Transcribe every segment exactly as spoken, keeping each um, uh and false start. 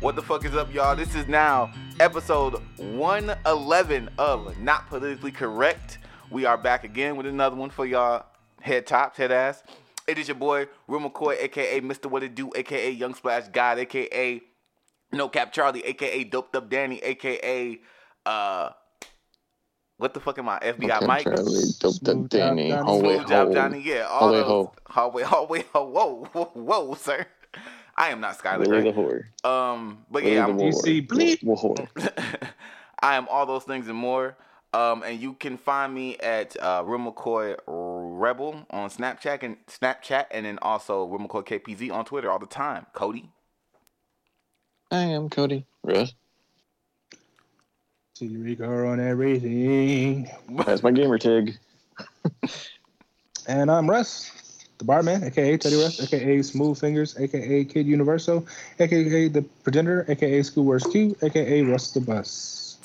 What the fuck is up, y'all? This is now episode one eleven of Not Politically Correct. We are back again with another one for y'all head tops, head ass. It is your boy, Rue McCoy, a k a. Mister What It Do, a k a. Young Splash God, a k a. No Cap Charlie, a k a. Doped Up Danny, a k a. Uh, what the fuck am I? F B I Mike? Charlie, Doped Up Danny, Hallway Ho. Johnny, yeah, all those. Hallway Hallway Ho. Whoa, whoa, whoa, sir. I am not Skyler, really right? Um, but really yeah, I'm D C. Bleep. I am all those things and more. Um, and you can find me at uh, Rue McCoy Rebel on Snapchat and Snapchat, and then also Rue McCoy K P Z on Twitter all the time. Cody, I am Cody. Russ, see Rico on everything. That's my gamer tag. And I'm Russ. The Barman, a k a. Teddy Russ, a k a. Smooth Fingers, a k a. Kid Universo, a k a. The Pretender, a k a. School Wars Q, a k a. Russ the Bus.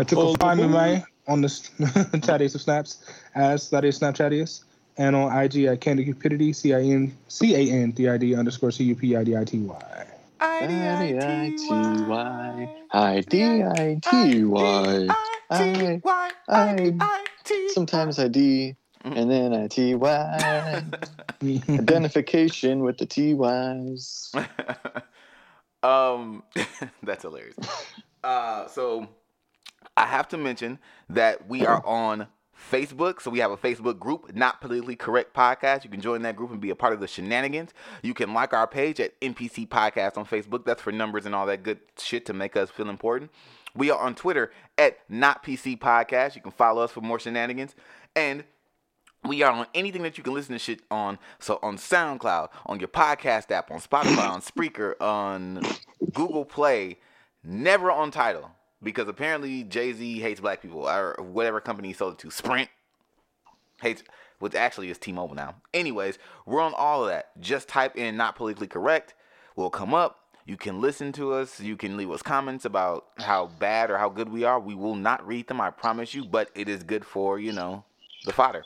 I took oh, a find me on the chattiest of snaps as Thaddeus Snapchattiest, and on I G at Candy Cupidity, C I N C A N D I D underscore C U P I D I T Y. I D I T Y. I D I T Y. Sometimes I D and then I T Y. Identification with the T Ys. um, that's hilarious. Uh, so I have to mention that we are on Facebook. So we have a Facebook group, Not Politically Correct Podcast. You can join that group and be a part of the shenanigans. You can like our page at N P C Podcast on Facebook. That's for numbers and all that good shit to make us feel important. We are on Twitter at NotPC Podcast. You can follow us for more shenanigans. And we are on anything that you can listen to shit on. So on SoundCloud, on your podcast app, on Spotify, on Spreaker, on Google Play. Never on Tidal. Because apparently Jay-Z hates black people. Or whatever company he sold it to. Sprint hates, which actually is T-Mobile now. Anyways, we're on all of that. Just type in Not Politically Correct. We'll come up. You can listen to us. You can leave us comments about how bad or how good we are. We will not read them, I promise you. But it is good for, you know, the fodder.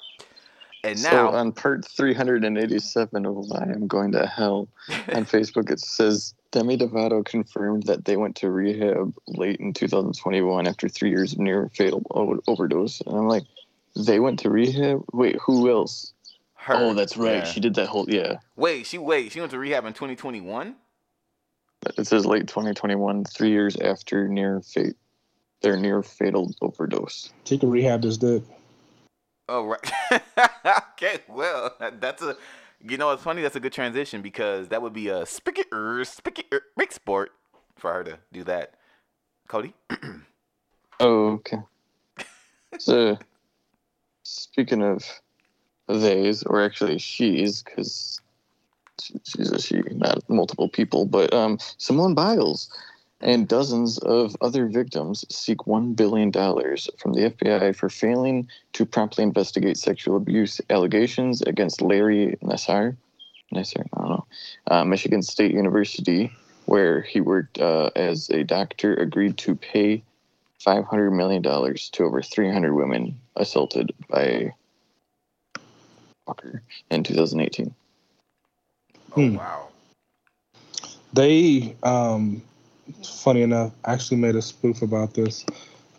And so now on part three hundred eighty-seven of I Am Going to Hell on Facebook, it says Demi Lovato confirmed that they went to rehab late in two thousand twenty-one after three years of near fatal overdose. And I'm like, they went to rehab? Wait, who else? Her. Oh, that's right. Yeah. She did that whole yeah. Wait, she wait. She went to rehab in twenty twenty-one. It says late twenty twenty-one, three years after near fate, their near fatal overdose. She can rehab this dick. Oh right. Okay, well that's a, you know, it's funny. That's a good transition because that would be a spicket spicket big sport for her to do that. Cody. Oh okay. So speaking of theys, or actually she's, because. She's a she, not multiple people, but um, Simone Biles and dozens of other victims seek one billion dollars from the F B I for failing to promptly investigate sexual abuse allegations against Larry Nassar, Nassar, I don't know, uh, Michigan State University, where he worked uh, as a doctor, agreed to pay five hundred million dollars to over three hundred women assaulted by Walker in two thousand eighteen. Oh, wow. They, um, funny enough, actually made a spoof about this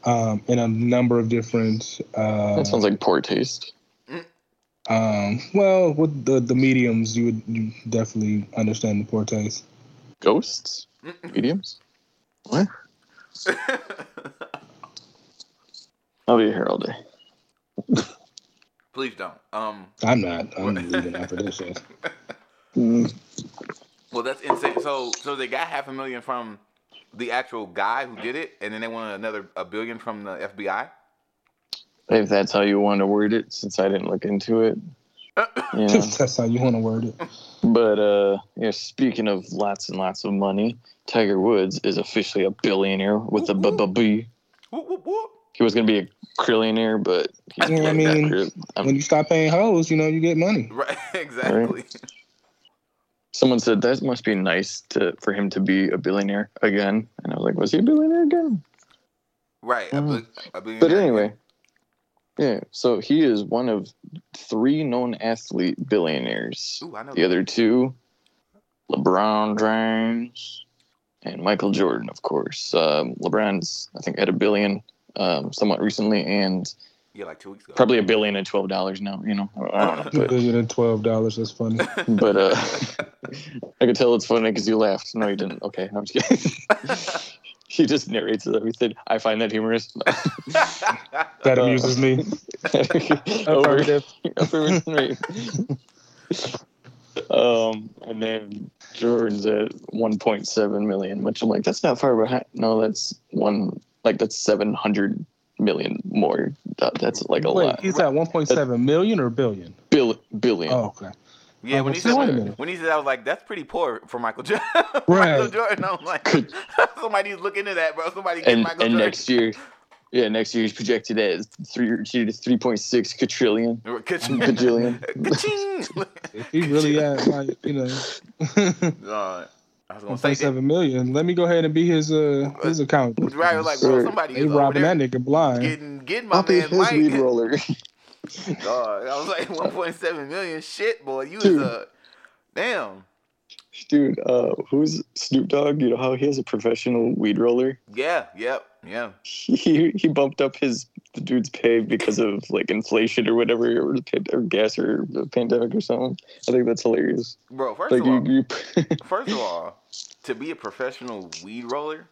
um, in a number of different... Uh, that sounds like poor taste. Um, well, with the, the mediums, you would you definitely understand the poor taste. Ghosts? Mediums? What? I'll be here all day. Please don't. Um, I'm not. I'm leaving after this. Well, that's insane. So, so they got half a million from the actual guy who did it, and then they wanted another a billion from the F B I. If that's how you want to word it, since I didn't look into it. Yeah. That's how you want to word it. But uh, yeah, speaking of lots and lots of money, Tiger Woods is officially a billionaire with a b b b. He was gonna be a trillionaire, but he's you know what I mean, when you stop paying hoes, you know you get money. Right. Exactly. Right? Someone said that must be nice to for him to be a billionaire again, and I was like, "Was he a billionaire again?" Right. Um, a bi- a billionaire but anyway, again. Yeah. So he is one of three known athlete billionaires. Ooh, I know the that. Other two LeBron James, and Michael Jordan, of course. Um, LeBron's, I think, at a billion um, somewhat recently, and yeah, like two weeks ago. Probably a billion and twelve dollars now. You know, I don't know. A billion and twelve dollars. That's funny. But uh, I could tell it's funny because you laughed. No, you didn't. Okay, I'm just kidding. He just narrates everything. I find that humorous. That amuses me. Over, over, um, and then Jordan's at one point seven million, which I'm like, that's not far behind. No, that's one. Like that's seven hundred million more. That's like a Wait, lot. He's at one point seven million or billion? Bill, billion. Oh, okay. Yeah, when he said that, when he said that, I was like, that's pretty poor for Michael Jordan. Right. Michael Jordan, I was like, somebody look into that, bro. Somebody get and, Michael and Jordan. And next year, yeah, next year he's projected at three to three point six quadrillion. Quadrillion. He really at, like, you know. uh, I was gonna say seven million. Let me go ahead and be his uh his account. Right, I was like, bro, somebody is robbing that nigga blind. Getting, getting my I'll man his weed roller. Dog, I was like one point seven million. Shit, boy, you dude. was a damn dude. Uh, who's Snoop Dogg? You know how he has a professional weed roller? Yeah, yep, yeah. He he bumped up his the dude's pay because of like inflation or whatever, or, or gas or the pandemic or something. I think that's hilarious, bro. First like, of all, you, you... first of all, to be a professional weed roller,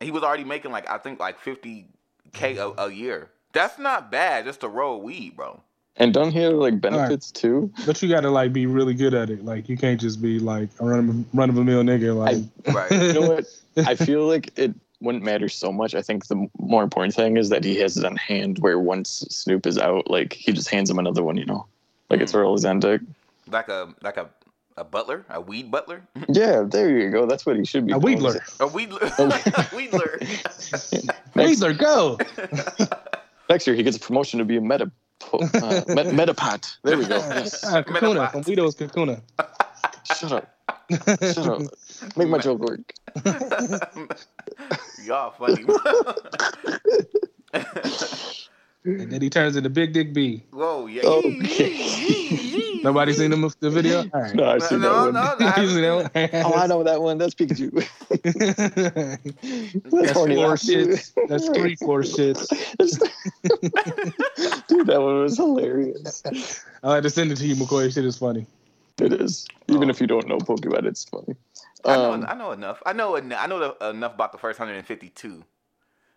he was already making like I think like fifty k a, a year. That's not bad, just to roll weed, bro. And don't he have, like, benefits, right, too? But you got to, like, be really good at it. Like, you can't just be, like, a run-of-a-mill nigga. Like, I, right. You know what? I feel like it wouldn't matter so much. I think the more important thing is that he has it on hand where once Snoop is out, like, he just hands him another one, you know? Like, mm. it's real authentic. Like a, like a... A butler? A weed butler? Yeah, there you go. That's what he should be. A weedler. A weedler. A weedler. Weedler, go! Next year, he gets a promotion to be a meta, uh, met, metapod. There we go. Yes. Uh, Kakuna, from Guido's Kakuna. Shut up. Shut up. Make my joke work. Y'all funny. And then he turns into Big Dick B. Whoa, yeah. Okay. Nobody seen the, the video? All right. No, I've seen no, that no, one. No, I seen that one. Oh, I know that one. That's Pikachu. That's horny four shits. That's three, four shits. Dude, that one was hilarious. I'll have to send it to you, McCoy. Shit is funny. It is. Even oh. if you don't know Pokemon, it's funny. Um, I, know, I know enough. I know en- I know the, enough about the first one hundred fifty-two.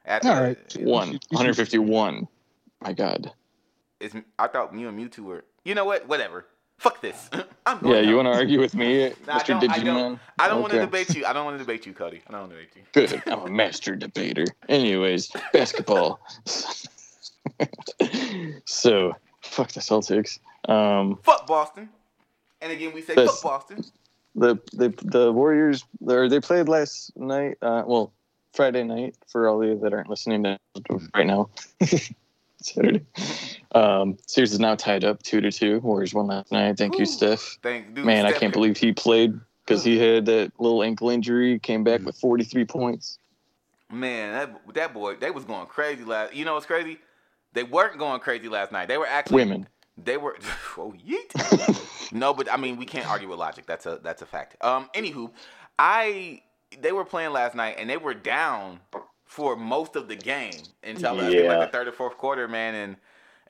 After, all right. Uh, one. one hundred fifty-one. My God. It's, I thought Mew and Mewtwo were... You know what? Whatever. Fuck this. I'm going yeah, you want to argue with me, nah, Mister Digimon? I don't, I don't, I don't okay. want to debate you. I don't want to debate you, Cody. I don't want to debate you. Good. I'm a master debater. Anyways, basketball. So, fuck the Celtics. Um, fuck Boston. And again, we say the, fuck Boston. The the the Warriors, they played last night, uh, well, Friday night, for all of you that aren't listening to right now. Saturday. Um, series is now tied up two to two. Warriors won last night. Thank Ooh, you, Steph. Thank, dude, Man, Steph I can't believe he played because he had that little ankle injury. Came back with forty-three points. Man, that that boy, they was going crazy last. You know what's crazy? They weren't going crazy last night. They were actually women. They were. Oh yeet. No, but I mean, we can't argue with logic. That's a that's a fact. Um, anywho, I they were playing last night and they were down for most of the game until yeah. I think like the third or fourth quarter, man, and,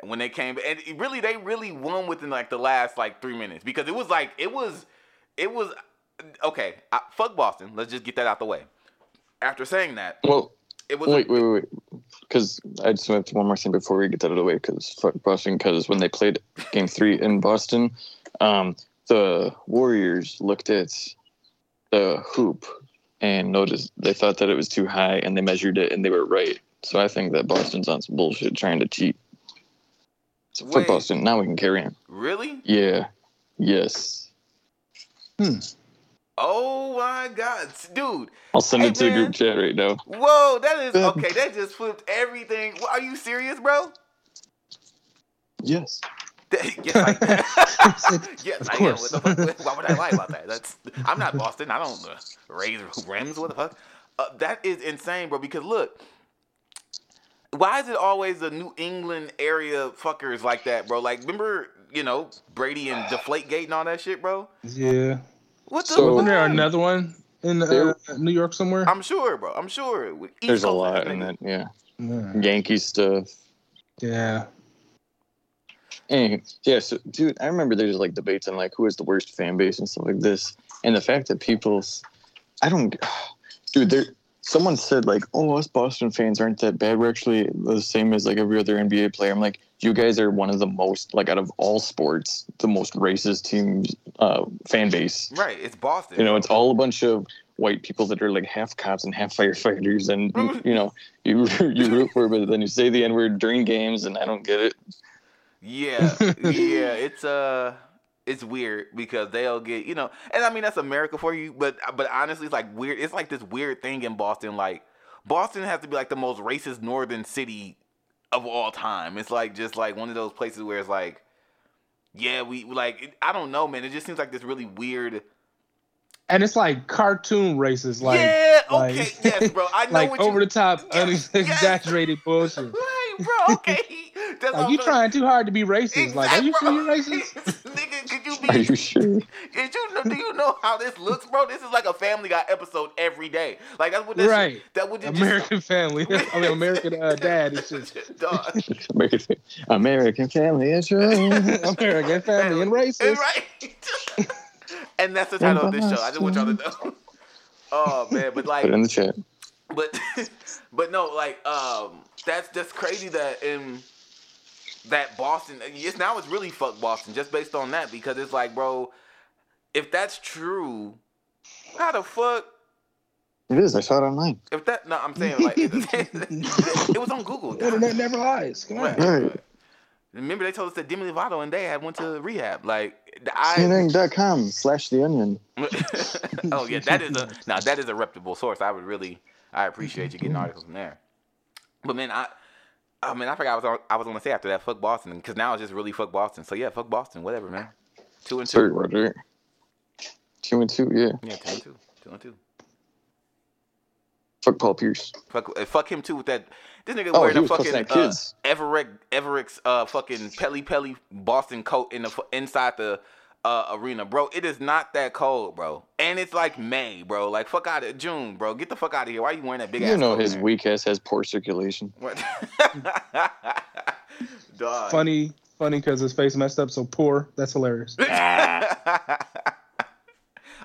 and when they came, and it really they really won within like the last like three minutes because it was like it was it was okay. I, fuck Boston. Let's just get that out the way. After saying that, well, it was wait, a, wait, wait, wait, because I just have one more thing before we get that out of the way because fuck Boston. Because when they played Game Three in Boston, um, the Warriors looked at the hoop and noticed they thought that it was too high, and they measured it, and they were right. So I think that Boston's on some bullshit trying to cheat. So Wait. fuck Boston. Now we can carry on. Really? Yeah. Yes. Hmm. Oh my God, dude! I'll send hey, it to man. the group chat right now. Whoa, that is okay. That just flipped everything. Are you serious, bro? Yes. yes, I, yes, of I am. What the fuck? Why would I lie about that? That's I'm not Boston. I don't uh, raise rims. What the fuck? Uh, that is insane, bro. Because look, why is it always the New England area fuckers like that, bro? Like, remember, you know, Brady and Deflategate and all that shit, bro? Yeah. What the? So, wasn't there another one in uh, New York somewhere? I'm sure, bro. I'm sure. There's a lot in that. Yeah. yeah. Yankee stuff. Yeah. Anyway, yeah. So, dude, I remember there's like debates on like who has the worst fan base and stuff like this, and the fact that people's, I don't, dude. There, someone said like, "Oh, us Boston fans aren't that bad. We're actually the same as like every other N B A player." I'm like, you guys are one of the most, like, out of all sports, the most racist team's uh, fan base. Right, it's Boston. You know, it's all a bunch of white people that are, like, half cops and half firefighters. And, you know, you you root for it, but then you say the N-word during games, and I don't get it. Yeah, yeah, it's uh, it's weird because they'll get, you know, and I mean, that's America for you, but but honestly, it's like weird. It's like this weird thing in Boston. Like, Boston has to be, like, the most racist northern city of all time. It's like just like one of those places where it's like, yeah, we like it, I don't know, man. It just seems like this really weird, and it's like cartoon racist, like yeah, okay, like, yes, bro. I know like what over you, the top, yes, exaggerated yes. bullshit. Right, bro. Okay, that's like you I'm trying too hard to be racist. Exactly, like, are you bro. sure you're racist, nigga? Could you be? Are you sure? Did you know? Do you know how this looks, bro? This is like a Family Guy episode every day. Like that's what that's right. Shit, that would American just, Family. I mean, American uh, Dad. It's just American, American Family is true. American Family and racist. Right. And that's the title of this show. I just want y'all to know. Oh man, but like. Put it in the chat. But, but no, like, um, that's that's crazy that in that Boston. It's now it's really fuck Boston just based on that because it's like, bro, if that's true, how the fuck? It is. I saw it online. If that, no, I'm saying like it, it was on Google. The internet never lies. Come on. Right. Remember they told us that Demi Lovato and they had went to rehab. Like I C N N dot com slash the onion Oh yeah, that is a now nah, that is a reputable source. I would really I appreciate you getting articles from there. But man, I I mean I forgot I was on, I was gonna say after that fuck Boston because now it's just really fuck Boston. So yeah, fuck Boston, whatever, man. Two and two. Sorry, Roger. Two and two, yeah. Yeah, two and two. Two and two. Fuck Paul Pierce. Fuck, fuck him too with that. This nigga oh, wearing a fucking uh, Everett Everett's uh, fucking Pelly Pelly Boston coat in the inside the uh, arena, bro. It is not that cold, bro. And it's like May, bro. Like fuck out of June, bro. Get the fuck out of here. Why are you wearing that big? You ass You know coat his there? Weak ass has poor circulation. What? Dog. Funny, funny because his face messed up so poor. That's hilarious.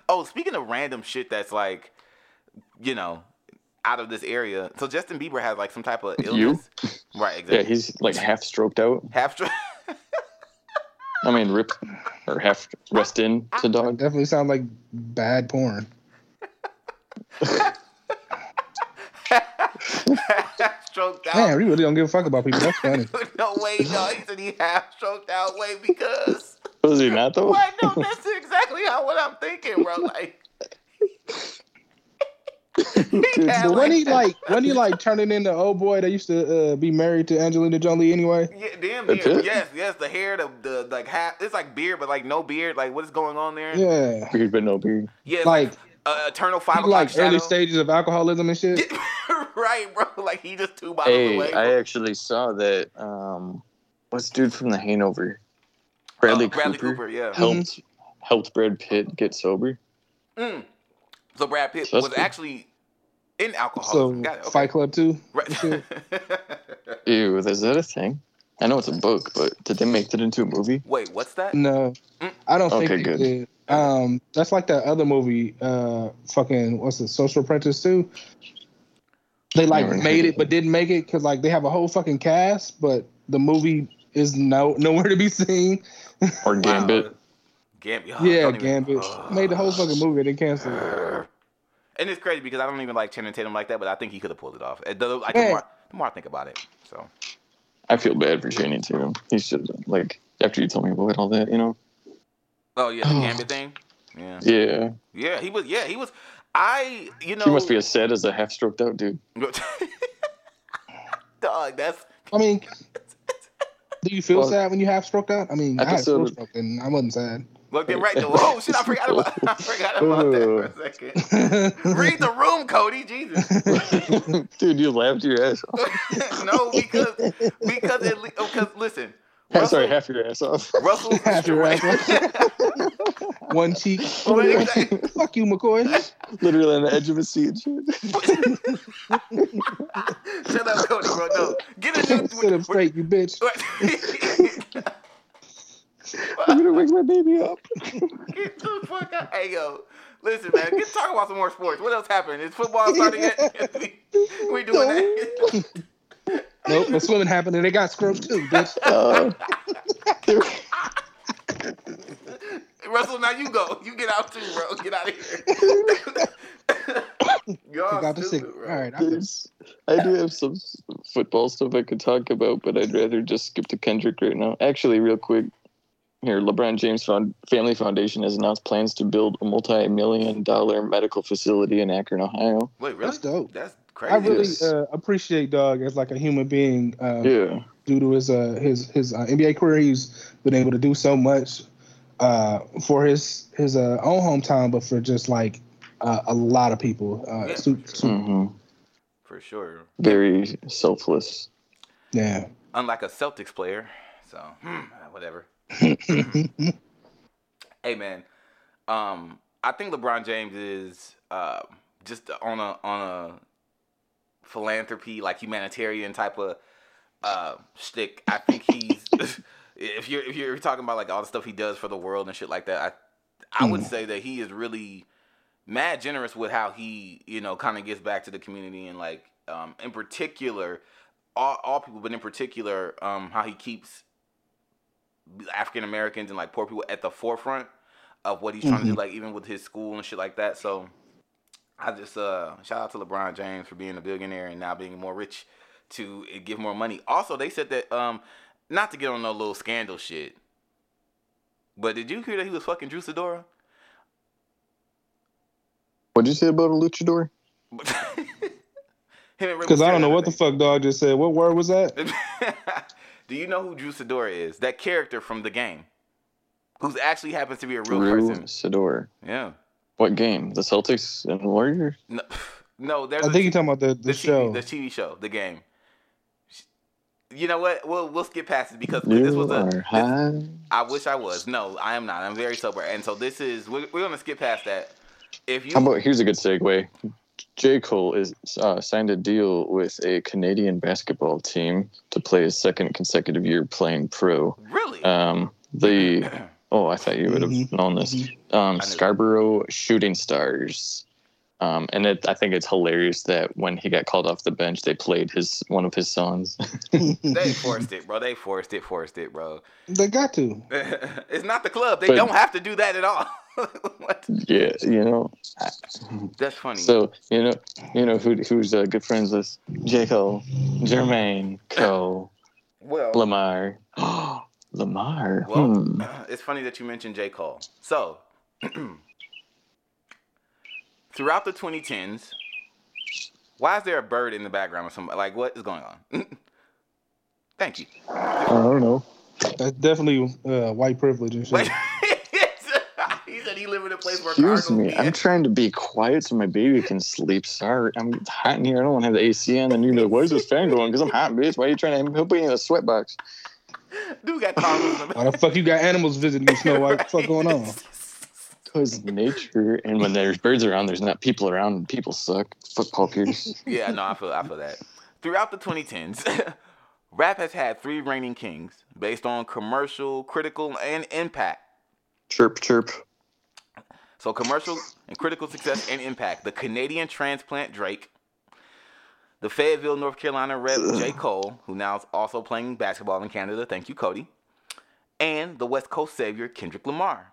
Oh, speaking of random shit, that's like, you know. Out of this area, so Justin Bieber has like some type of illness, you? Right? Exactly. Yeah, he's like half stroked out. Half stroked. I mean, rip or half rest in to dog. That definitely sound like bad porn. Half stroked out. Man, we really don't give a fuck about people. That's funny. No way, no. He said he half stroked out. Way because was he not though? Why no? That's exactly how what I'm thinking, bro. Like. Dude, so when like, he like when he like turning into old boy that used to uh, be married to Angelina Jolie anyway. Yeah, damn beard. Yes, yes, the hair, the, the like half. It's like beard, but like no beard. Like what is going on there? Yeah, beard but no beard. Yeah, like, like uh, eternal five o'clock like shadow. Early stages of alcoholism and shit. Right, bro. Like he just two bottles hey, away. Bro. I actually saw that. Um, what's dude from The Hangover? Bradley, uh, Bradley Cooper, Cooper. Yeah, helped mm-hmm. helped Brad Pitt get sober. Mm. So Brad Pitt was actually in alcoholism. So Got it. Okay. Fight Club two? Right. Ew, is that a thing? I know it's a book, but did they make it into a movie? Wait, what's that? No. Mm. I don't okay, think they good. did. Um, that's like that other movie, uh, fucking, what's it, Social Apprentice two? They like Never made it, but didn't make it because like they have a whole fucking cast, but the movie is no nowhere to be seen. Or Gambit. Wow. Gambit. Oh, yeah, Gambit. Oh. Made the whole fucking movie. They canceled it. And it's crazy because I don't even like Channing Tatum like that, but I think he could have pulled it off. The, the, like, the, more, the more I think about it, so. I feel bad for Channing Tatum. He should have, like, after you told me about all that, you know? Oh, yeah, the Gambit thing? Yeah. Yeah. Yeah, he was, yeah, he was, I, you know. He must be as sad as a half-stroked out dude. Dog, that's. I mean, do you feel well, sad when you half-stroked out? I mean, I, I had four-stroked and I wasn't sad. Look, then right. Oh shit! I forgot about. I forgot about that for a second. Read the room, Cody. Jesus. Dude, you laughed your ass off. No, because because it, because listen, Russell, Sorry, half your ass off. Russell, half your ass off. One cheek. Oh, wait, exactly. Fuck you, McCoy. Literally on the edge of his seat. Shut up, Cody, bro. No, get a new. Sit up straight, you bitch. I'm gonna wake my baby up. Get the fuck out. Hey, yo. Listen, man, let's talk about some more sports. What else happened? Is football starting yet? We doing that? Nope, the swimming happened and they got scrubbed too, bitch. Uh, Russell, now you go. You get out too, bro. Get out of here. Y'all got stupid, bro. All right, I do have some football stuff I could talk about, but I'd rather just skip to Kendrick right now. Actually, real quick. Here, LeBron James Found- Family Foundation has announced plans to build a multi-million dollar medical facility in Akron, Ohio. Wait, really? That's dope. That's crazy. I really uh, appreciate Doug as like a human being. Uh, yeah. Due to his uh, his his uh, N B A career, he's been able to do so much uh, for his his uh, own hometown, but for just like uh, a lot of people. Uh, yeah. super, super. Mm-hmm. For sure. Very selfless. Yeah. Unlike a Celtics player, so hmm, whatever. Hey man, um, I think LeBron James is uh, just on a on a philanthropy, like humanitarian type of uh, shtick. I think he's if you're if you're talking about like all the stuff he does for the world and shit like that, I I would say that he is really mad generous with how he, you know, kind of gives back to the community and like um, in particular all all people, but in particular um, how he keeps African Americans and like poor people at the forefront of what he's trying mm-hmm. to do, like even with his school and shit like that. So I just uh shout out to LeBron James for being a billionaire and now being more rich to give more money. Also, they said that um not to get on no little scandal shit, but did you hear that he was fucking Drew Sedora? What'd you say about a luchador? Because I don't know what the fuck dog just said. What word was that? Do you know who Drew Sedora is? That character from the game, who actually happens to be a real Drew person. Drew Sedora. Yeah. What game? The Celtics and Warriors? No, no. There's I think a, you're talking about the, the, the show. T V, the T V show, the game. You know what? We'll, we'll skip past it because you this was a... Are high. This, I wish I was. No, I am not. I'm very sober. And so this is... We're, we're going to skip past that. If you. How about, here's a good segue. J. Cole is uh, signed a deal with a Canadian basketball team to play his second consecutive year playing pro. Really? Um, the oh, I thought you would have mm-hmm. known this. Um, Scarborough Shooting Stars, um, and it, I think it's hilarious that when he got called off the bench, they played his one of his songs. They forced it, bro. They forced it, forced it, bro. They got to. It's not the club. They but, don't have to do that at all. What? Yeah, you know. That's funny. So you know, you know who who's uh, good friends with J. Cole, Jermaine Cole, well, Lamar, Lamar. Well, hmm. It's funny that you mentioned J. Cole. So throughout the twenty tens, why is there a bird in the background or something? Like, what is going on? Thank you. I don't know. That's definitely uh, white privilege and shit. He live in a place where Excuse me, is. I'm trying to be quiet so my baby can sleep. Sorry, I'm hot in here. I don't want to have the A C on. And you're like, why is this fan going? Because I'm hot, bitch. Why are you trying to help me in a sweat box? Dude got problems. Why the fuck you got animals visiting you, Snow White? What the fuck going on? Because nature, and when there's birds around, there's not people around, and people suck. Fuck Paul Pierce. Yeah, no, I feel, I feel that. Throughout the twenty tens, rap has had three reigning kings based on commercial, critical, and impact. Chirp, chirp. So commercial and critical success and impact. The Canadian transplant Drake, the Fayetteville, North Carolina Red J. Cole, who now is also playing basketball in Canada. Thank you, Cody. And the West Coast savior, Kendrick Lamar.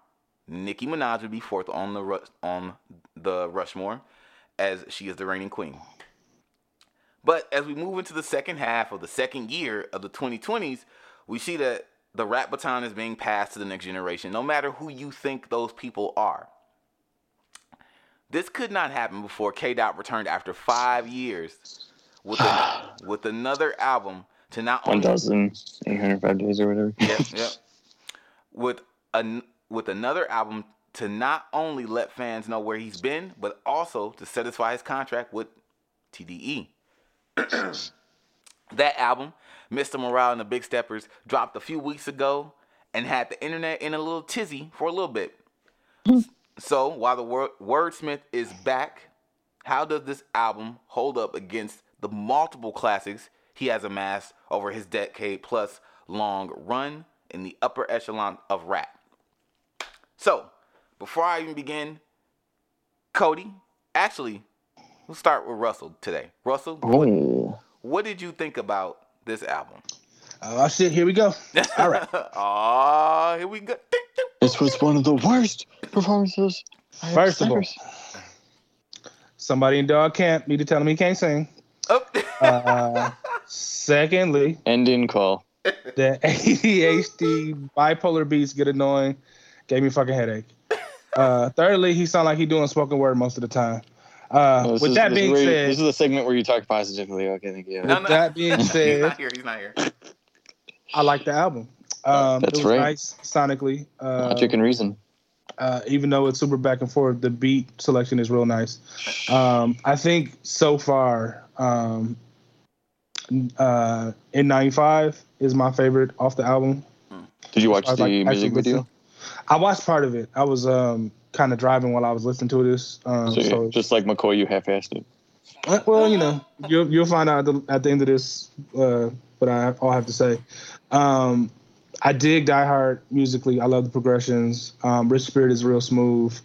Nicki Minaj would be fourth on the Ru- on the Rushmore as she is the reigning queen. But as we move into the second half of the second year of the twenty twenties, we see that the rap baton is being passed to the next generation, no matter who you think those people are. This could not happen before K-Dot returned after five years with a, with another album to not only one thousand eight hundred five days or whatever. Yep, yep. With an with another album to not only let fans know where he's been, but also to satisfy his contract with T D E. That album, Mister Morale and the Big Steppers, dropped a few weeks ago and had the internet in a little tizzy for a little bit. So while the word, wordsmith is back, how does this album hold up against the multiple classics he has amassed over his decade-plus long run in the upper echelon of rap? So, before I even begin, Cody, actually, we'll start with Russell today. Russell, what, what did you think about this album? Oh, shit, here we go. All right. Oh, here we go. This was one of the worst performances I First of all, somebody in dog camp need to tell him he can't sing. Oh. uh, secondly, end in call. The A D H D bipolar beats get annoying. Gave me a fucking headache. Uh, thirdly, he sound like he doing spoken word most of the time. Uh, oh, with is, that being said, this is the segment where you talk positively. Okay, thank you. With no, no. that being said, he's not here. He's not here. I like the album. Um, That's it was right. Nice sonically. Uh, Logic and reason. Uh, even though it's super back and forth, the beat selection is real nice. Um, I think so far, um, uh, N ninety-five is my favorite off the album. Did you watch the like, music video? Listen. I watched part of it. I was um, kind of driving while I was listening to this. Um, so, so just like McCoy, you half-assed it. Well, you know, you'll, you'll find out at the, at the end of this uh, what I all have to say. Um, I dig Die Hard musically. I love the progressions. Um, Rich Spirit is real smooth.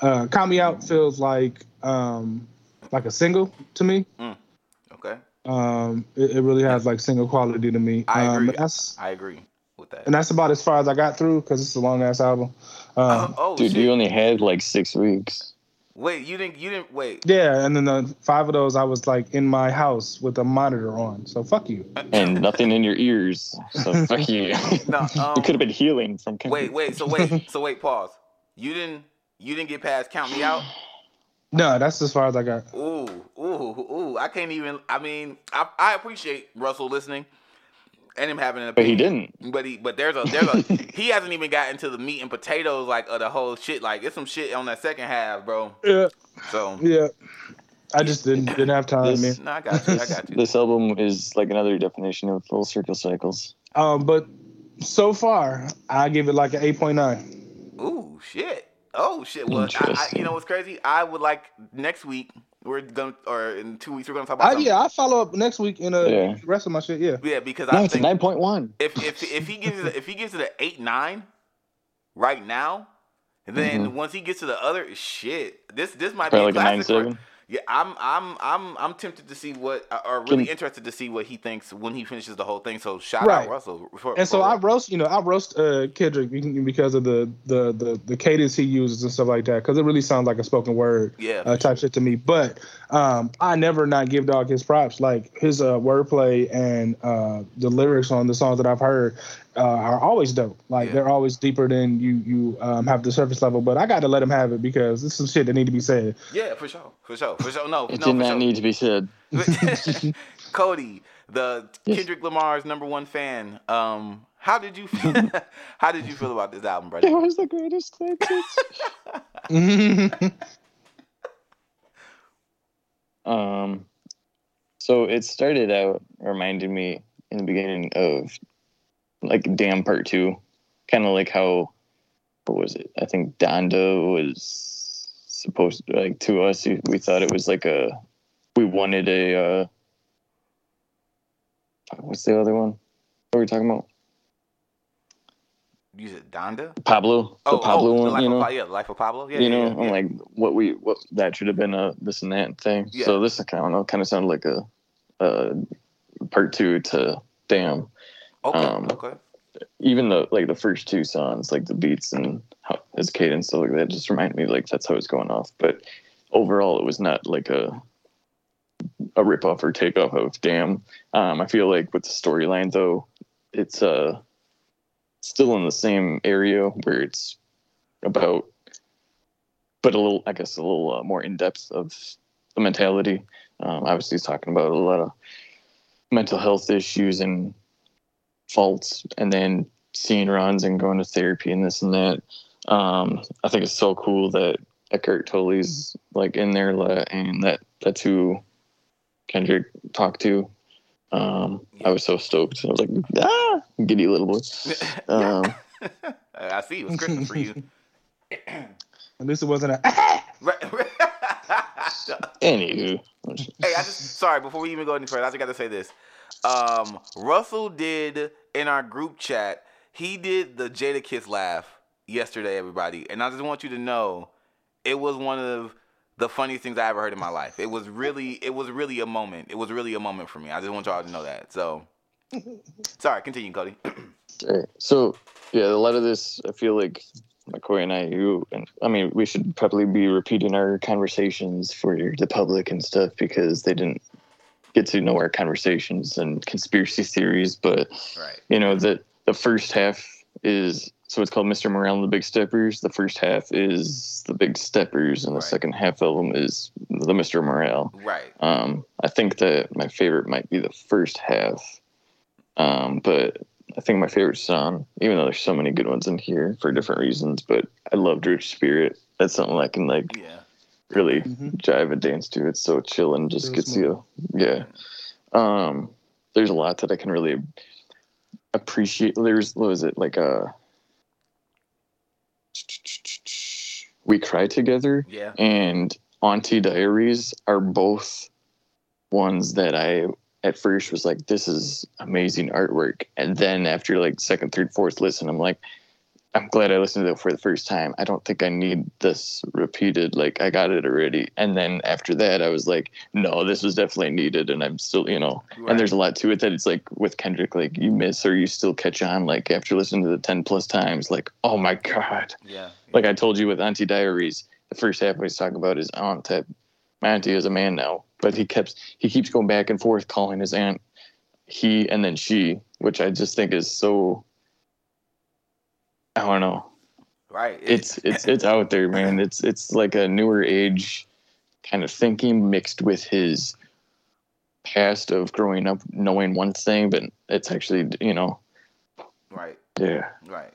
Uh, Count Me Out feels like um, like a single to me. Mm. Okay. Um, it, it really has like single quality to me. I agree. Um, I agree. That. And that's about as far as I got through because it's a long ass album. Um, oh, oh, dude, shit. You only had like six weeks. Wait, you didn't? You didn't wait? Yeah, and then the five of those I was like in my house with a monitor on. So fuck you. And nothing in your ears. So fuck you. No, um, you could have been healing from. Count wait, wait. So wait. So wait. Pause. You didn't. You didn't get past Count Me Out. No, that's as far as I got. Ooh, ooh, ooh. I can't even. I mean, I, I appreciate Russell listening. And him having an opinion. But he didn't. But he, but there's a, there's a, he hasn't even gotten to the meat and potatoes like of the whole shit. Like it's some shit on that second half, bro. Yeah. So. Yeah. I just didn't didn't have time, this, man. No, I got you. I got you. This album is like another definition of full circle cycles. Um, but so far I give it like an eight point nine. Ooh, shit. Oh shit. Well, I, I, you know what's crazy? I would like next week. We're gonna, or in two weeks, we're gonna talk about. I, yeah, I follow up next week in uh, yeah. the rest of my shit. Yeah, yeah, because no, I it's think nine point one. If if if he gives it, if he gives it an eight nine, right now, and then mm-hmm. once he gets to the other shit, this this might probably be a like classic. A nine, yeah, I'm I'm I'm I'm tempted to see what, or really Can, interested to see what he thinks when he finishes the whole thing. So shout right. out Russell. For, and so for I roast, you know, I roast uh, Kendrick because of the, the the the cadence he uses and stuff like that. Because it really sounds like a spoken word yeah, uh, type sure. shit to me. But um, I never not give dog his props. Like his uh, wordplay and uh, the lyrics on the songs that I've heard uh, are always dope. Like yeah. they're always deeper than you you um, have the surface level. But I got to let him have it because this is some shit that need to be said. Yeah, for sure, for sure. For sure. No, it no, did not sure. need to be said. Cody, the yes. Kendrick Lamar's number one fan. Um, how did you feel, how did you feel about this album, brother? It was the greatest thing. um, so it started out reminding me in the beginning of like Damn Part Two, kind of like how what was it? I think Donda was. Supposed to, like to us, we thought it was like a. We wanted a. Uh, what's the other one? What were we talking about? You said Donda? Pablo. Oh, the Pablo oh, one. The Life you know, of, yeah, Life of Pablo. Yeah, you yeah, know, yeah, I'm yeah. like what we what that should have been a this and that thing. Yeah. So this I don't know, kind of sounded like a, a part two to Damn. Okay. Um, okay. Even the like the first two songs, like the beats and how his cadence, stuff like that, just reminded me like that's how it's going off. But overall, it was not like a a rip off or take off of Damn. Um, I feel like with the storyline though, it's uh still in the same area where it's about, but a little, I guess, a little uh, more in depth of the mentality. Um, obviously, he's talking about a lot of mental health issues and. Faults and then seeing runs and going to therapy and this and that. Um, I think it's so cool that Eckhart Tolle's like in there and that that's who Kendrick talked to. Um, yeah. I was so stoked. I was like, ah, giddy little boy. Um, I see. It was Christmas for you. At least it wasn't a. Anywho. Hey, I just sorry. Before we even go any further, I just got to say this. Um, Russell did in our group chat. He did the Jada Kiss laugh yesterday, everybody, and I just want you to know it was one of the funniest things I ever heard in my life. It was really, it was really a moment. It was really a moment for me. I just want y'all to know that. So, sorry, continue, Cody. Right. So, yeah, a lot of this, I feel like McCoy and I, you, and I mean, we should probably be repeating our conversations for the public and stuff because they didn't get to know our conversations and conspiracy theories. But, right. you know, the, the first half is, so it's called Mister Morale and the Big Steppers. The first half is the Big Steppers, and the right. second half of them is the Mister Morale. Right. Um, I think that my favorite might be the first half. Um, but I think my favorite song, even though there's so many good ones in here for different reasons, but I loved Rich Spirit. That's something I can like yeah. really mm-hmm. jive and dance to. It's so chill and just gets you. Yeah. Um, there's a lot that I can really appreciate. There's, what was it, like a... We Cry Together yeah. and Auntie Diaries are both ones that I at first was like, this is amazing artwork. And then after like second, third, fourth listen, I'm like, I'm glad I listened to it for the first time. I don't think I need this repeated. Like, I got it already. And then after that, I was like, no, this was definitely needed. And I'm still, you know, right. and there's a lot to it that it's like with Kendrick, like you miss or you still catch on. Like after listening to the ten plus times, like, oh my God. Yeah. Like I told you with Auntie Diaries, the first half I was talking about his aunt. That my auntie is a man now, but he kept, he keeps going back and forth calling his aunt he and then she, which I just think is so... I don't know. Right. It's it's it's out there, man. It's it's like a newer age kind of thinking mixed with his past of growing up knowing one thing, but it's actually, you know. Right. Yeah. Right.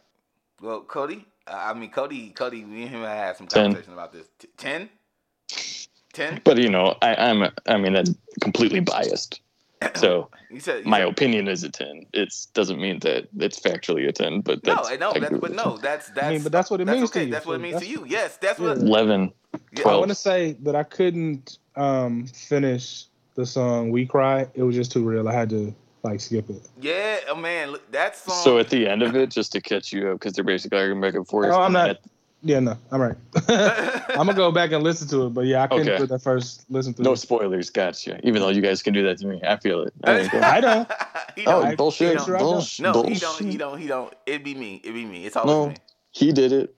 Well, Cody, uh, I mean, Cody, Cody, me and him had some conversation Ten. about this. T- ten? Ten? But, you know, I, I'm, I mean, that's completely biased. So you said, you my said, opinion is a ten. It doesn't mean that it's factually a ten, but that's, no, I know. I that's, but no, that's that's. I mean, but that's what it that's means okay. to you. That's what it means that's, to you. Yes, that's yeah. what. Eleven. Yeah. twelve I want to say that I couldn't um, finish the song "We Cry." It was just too real. I had to like skip it. Yeah, oh man, that song. So at the end of it, just to catch you up, because they're basically arguing back and forth. Oh, I'm not. At, yeah, no, I'm right. I'm gonna go back and listen to it, but yeah, I couldn't okay. put that first listen through. No spoilers, gotcha. Even though you guys can do that to me, I feel it. I, mean, I don't. don't. Oh, I, bullshit! He don't. Bullshit. Bullshit. No, he don't. He don't. He don't. It'd be me. It'd be me. It's always no, me. He did it.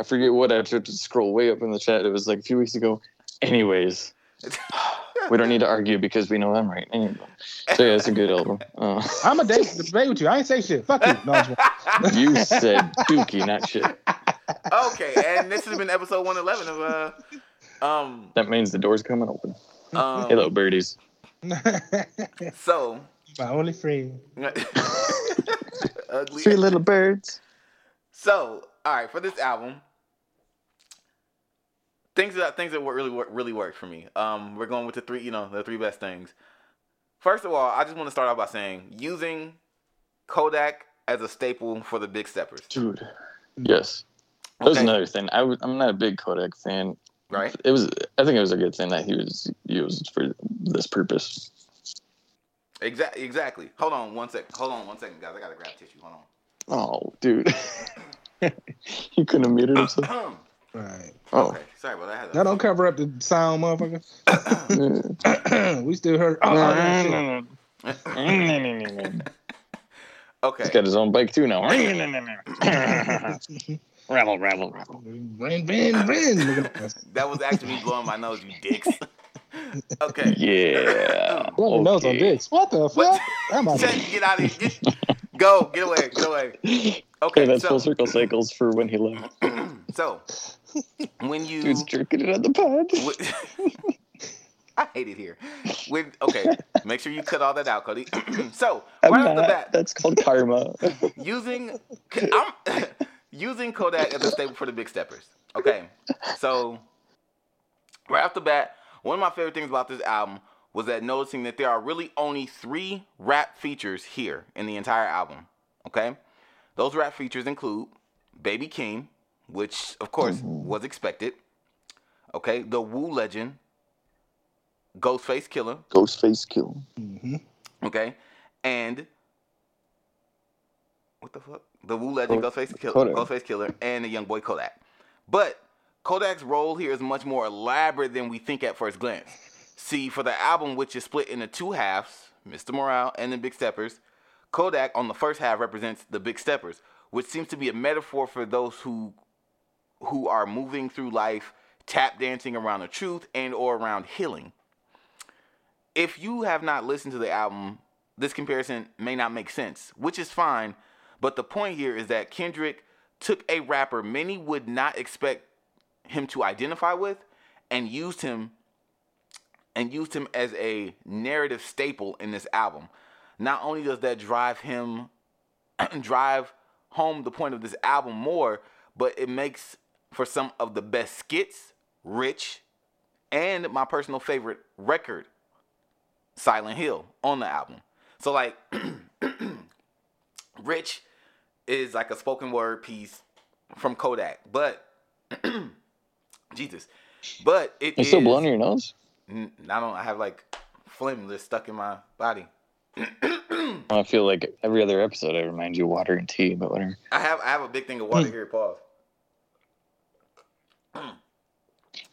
I forget what. I had to scroll way up in the chat. It was like a few weeks ago. Anyways, we don't need to argue because we know I'm right. Anyway. So yeah, it's a good album. Uh, I'm a debate with you. I ain't say shit. Fuck you. No, you said dookie, not shit. Okay, and this has been episode one eleven of uh, um. That means the door's coming open. Um, Hello, birdies. So my only friend, ugly, three little birds. So, all right, for this album, things that things that really really worked for me. Um, we're going with the three, you know, the three best things. First of all, I just want to start out by saying using Kodak as a staple for the Big Steppers, dude. Yes. That was okay. another thing. I was, I'm not a big Kodak fan. Right. It was. I think it was a good thing that he was used for this purpose. Exactly. Exactly. Hold on one sec. Hold on one second, guys. I gotta grab tissue. Hold on. Oh, dude. You couldn't have muted himself. All right. Oh. Okay. Sorry about that. That don't cover up the sound, motherfucker. We still heard. Oh, okay. He's got his own bike too now. Rebel, rebel, rebel. Rin, rin, rin. That was actually me blowing my nose, you dicks. Okay. Yeah. Blowing nose on dicks. What the fuck? Get out of here. Get, go. Get away. Get away. Okay. Okay, that's so, full circle cycles for when he left. So, when you. Dude's jerking it on the pod. I hate it here. When, okay. Make sure you cut all that out, Cody. So, right I'm off not, the bat. That's called karma. Using. I'm. Using Kodak as a staple for the Big Steppers. Okay, so right off the bat, one of my favorite things about this album was that noticing that there are really only three rap features here in the entire album, okay? Those rap features include Baby Keem, which, of course, mm-hmm. was expected, okay? The Wu Legend, Ghostface Killer. Ghostface Killer. Mm-hmm. Okay? And... What the fuck? The Wu Legend, oh, Ghostface, Kill- Ghostface Killer, and the young boy Kodak. But Kodak's role here is much more elaborate than we think at first glance. See, for the album, which is split into two halves, Mister Morale and the Big Steppers, Kodak on the first half represents the Big Steppers, which seems to be a metaphor for those who who are moving through life, tap dancing around the truth and or around healing. If you have not listened to the album, this comparison may not make sense, which is fine. But the point here is that Kendrick took a rapper many would not expect him to identify with and used him and used him as a narrative staple in this album. Not only does that drive him drive home the point of this album more, but it makes for some of the best skits, Rich, and my personal favorite record, Silent Hill, on the album. So like Rich is like a spoken word piece from Kodak, but Jesus, but it You're is still blowing your nose. N- I don't. I have like phlegm just stuck in my body. I feel like every other episode I remind you water and tea, but whatever. I have I have a big thing of water here. Pause.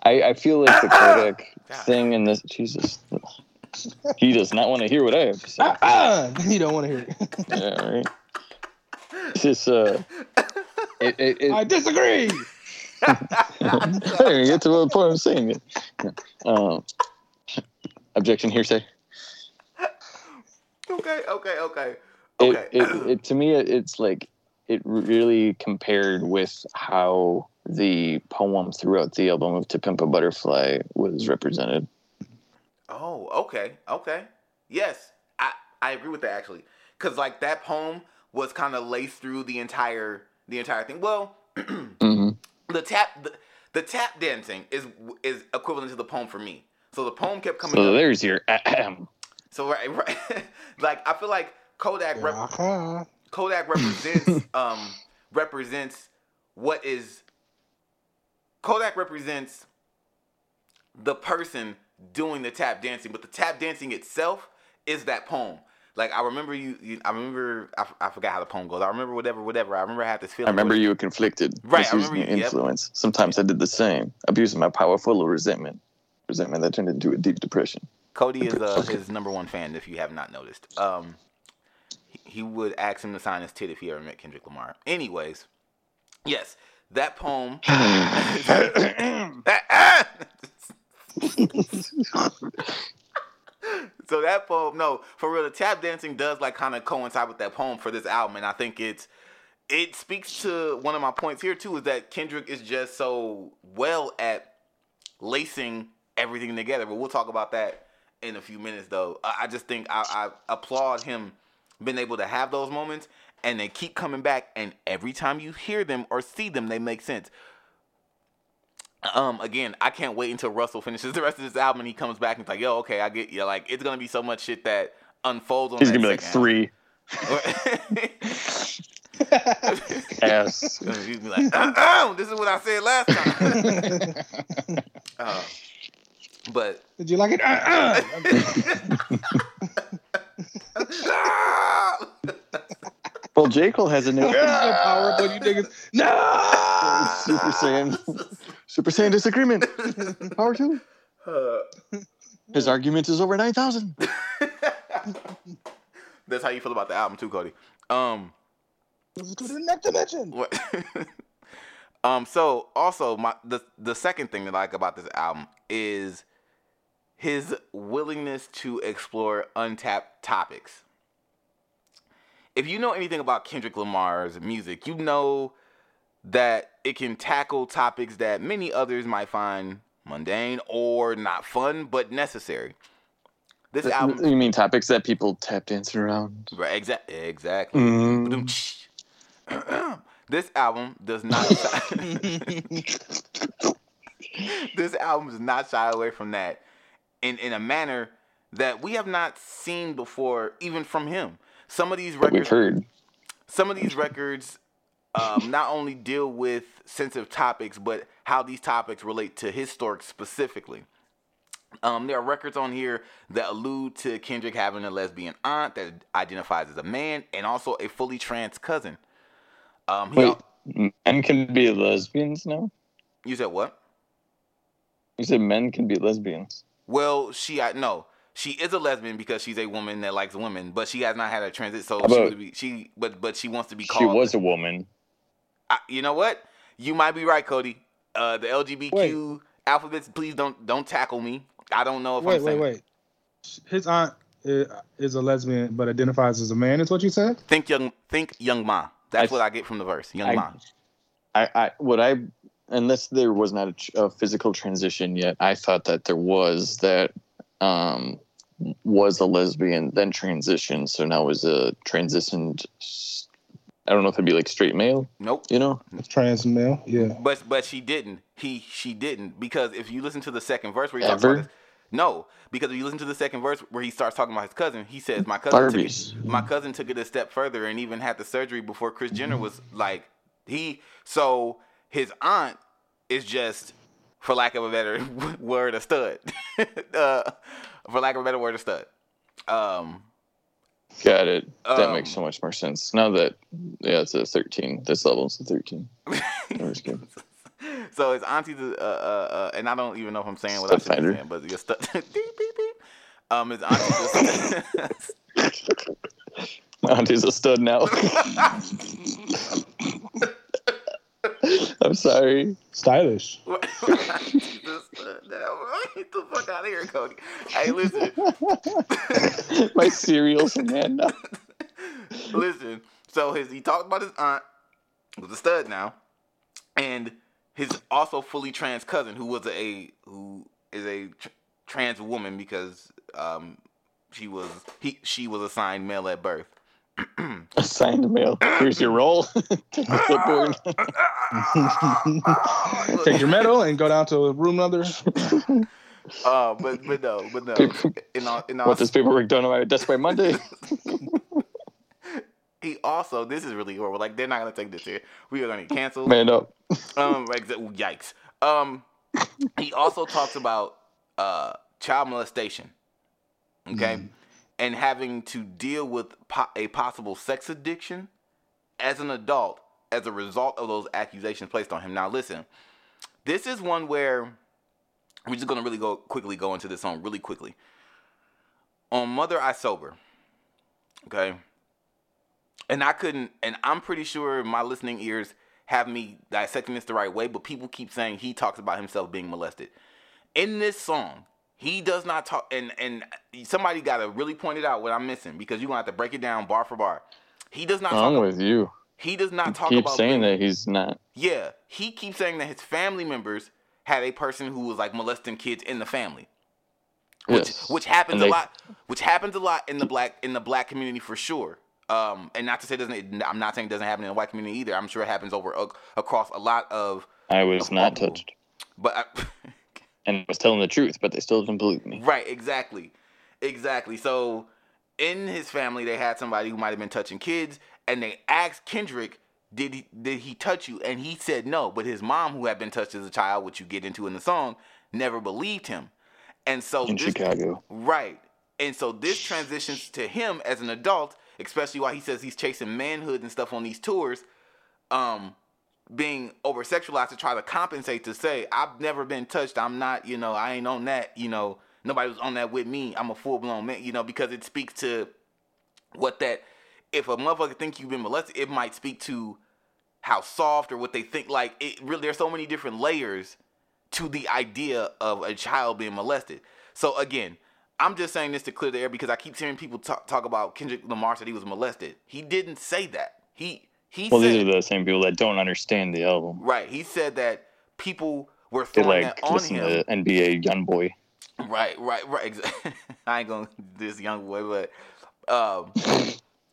I I feel like the Kodak thing in this Jesus. He does not want to hear what I have to say. Ah, he don't want to hear it. Yeah, right. It's just, uh, it, it, it, I disagree. Hey, get to the point I'm saying it. Um, objection, hearsay. Okay, okay, okay. Okay. It, it, it, to me, it, it's like it really compared with how the poem throughout the album of "To Pimp a Butterfly" was represented. Oh, okay, okay. Yes, I, I agree with that actually, because like that poem was kind of laced through the entire the entire thing. Well, mm-hmm. the tap the, the tap dancing is is equivalent to the poem for me. So the poem kept coming. So up. There's your ahem. So right, right. Like I feel like Kodak rep- Kodak represents um represents what is Kodak represents the person doing the tap dancing, but the tap dancing itself is that poem. Like I remember you, you I remember I, I forgot how the poem goes. I remember whatever, whatever. I remember I had this feeling. I remember you were conflicted, right? I remember you, influence. Yep. Sometimes I did the same, abusing my power full of resentment, resentment that turned into a deep depression. Cody is uh, his number one fan. If you have not noticed, um, he, he would ask him to sign his tit if he ever met Kendrick Lamar. Anyways, yes, that poem. So that poem, no, for real, the tap dancing does like kind of coincide with that poem for this album, and I think it's it speaks to one of my points here too, is that Kendrick is just so well at lacing everything together. But we'll talk about that in a few minutes, though. I just think I, I applaud him being able to have those moments, and they keep coming back, and every time you hear them or see them, they make sense. Um, again, I can't wait until Russell finishes the rest of this album and he comes back and it's like, yo, okay, I get you. Like, it's going to be so much shit that unfolds on He's going to be like three. Yes. He's be like, oh, this is what I said last time. uh, but. Did you like it? Uh, uh. Well, J. Cole has a new power, but you niggas. No! Super Saiyan. Super Saiyan disagreement. Power two. Uh, His argument is over nine thousand. That's how you feel about the album too, Cody. Um, Let's go to the next dimension. What? um, so also my the the second thing that I like about this album is his willingness to explore untapped topics. If you know anything about Kendrick Lamar's music, you know that it can tackle topics that many others might find mundane or not fun, but necessary. This album, you mean topics that people tap dancing around? Right, exa- exactly. Mm. This album does not. This album does not shy away from that, in in a manner that we have not seen before, even from him. Some of these records, we've heard. Some of these records um, not only deal with sensitive topics, but how these topics relate to his story specifically. Um, there are records on here that allude to Kendrick having a lesbian aunt that identifies as a man, and also a fully trans cousin. Um, he Wait, al- men can be lesbians now? You said what? You said men can be lesbians. Well, she I no. She is a lesbian because she's a woman that likes women, but she has not had a transit. So she, would be, she, but but she wants to be called. She was a woman. I, you know what? You might be right, Cody. Uh, the L G B T Q wait. alphabets. Please don't don't tackle me. I don't know if wait, I'm saying. Wait, wait, wait. His aunt is a lesbian, but identifies as a man. Is what you said? Think young, think young ma. That's I, what I get from the verse. Young I, ma. I, I what I. Unless there was not a, a physical transition yet, I thought that there was that um, was a lesbian, then transitioned, so now is a transitioned. I don't know if it'd be like straight male. Nope. You know, trans male. Yeah. But but she didn't. He she didn't because if you listen to the second verse where he talks about this, no, because if you listen to the second verse where he starts talking about his cousin, he says my cousin took it, my cousin took it a step further and even had the surgery before Kris Jenner was like he so. His aunt is just, for lack of a better word, a stud. uh, for lack of a better word, a stud. Um, Got it. That um, makes so much more sense. Now that, yeah, it's a thirteen. This level's a thirteen. So his auntie's, uh, uh, uh, and I don't even know if I'm saying what I should be saying, but your stud. Beep, beep, beep. Um, his auntie's a stud. My auntie's a stud now. I'm sorry. Stylish. Get the fuck out of here, Cody. Hey, listen. My cereal's in there now. Listen. So his he talked about his aunt, who's a stud now, and his also fully trans cousin, who was a who is a tr- trans woman because um she was he she was assigned male at birth. Assigned male. Here's your roll. Take your clipboard. Take your medal and go down to room number. Uh, but but no, but no. In all, in all what this paperwork done on my desk by Monday? He also, this is really horrible. Like they're not gonna take this here. We are gonna cancel. Man up. Um, like yikes. Um, he also talks about uh child molestation. Okay. Mm. And having to deal with po- a possible sex addiction as an adult as a result of those accusations placed on him. Now, listen, this is one where we're just going to really go quickly go into this song really quickly. On Mother I Sober, okay? And I couldn't, and I'm pretty sure my listening ears have me dissecting this the right way, but people keep saying he talks about himself being molested. In this song, he does not talk, and, and somebody got to really point it out what I'm missing because you're going to have to break it down bar for bar. He does not talk I'm with you. He does not talk about... He keeps saying women. That he's not... Yeah, he keeps saying that his family members had a person who was, like, molesting kids in the family. Which yes. which happens they, a lot Which happens a lot in the black in the black community for sure. Um, and not to say it doesn't... I'm not saying it doesn't happen in the white community either. I'm sure it happens over across a lot of... I was of not people. touched. But I... And I was telling the truth, but they still didn't believe me. Right, exactly. Exactly. So in his family, they had somebody who might have been touching kids, and they asked Kendrick, did he, did he touch you? And he said no, but his mom, who had been touched as a child, which you get into in the song, never believed him. And so in this, Chicago. Right. And so this transitions to him as an adult, especially while he says he's chasing manhood and stuff on these tours, um... being over-sexualized to try to compensate to say, I've never been touched. I'm not, you know, I ain't on that, you know, nobody was on that with me. I'm a full-blown man, you know, because it speaks to what that, if a motherfucker thinks you've been molested, it might speak to how soft or what they think. Like, it really, there's so many different layers to the idea of a child being molested. So, again, I'm just saying this to clear the air because I keep hearing people talk, talk about Kendrick Lamar said he was molested. He didn't say that. He... He well, said, these are the same people that don't understand the album. Right. He said that people were throwing they, like, that on him. To N B A Youngboy. Right, right, right. I ain't going to do this Youngboy, but um,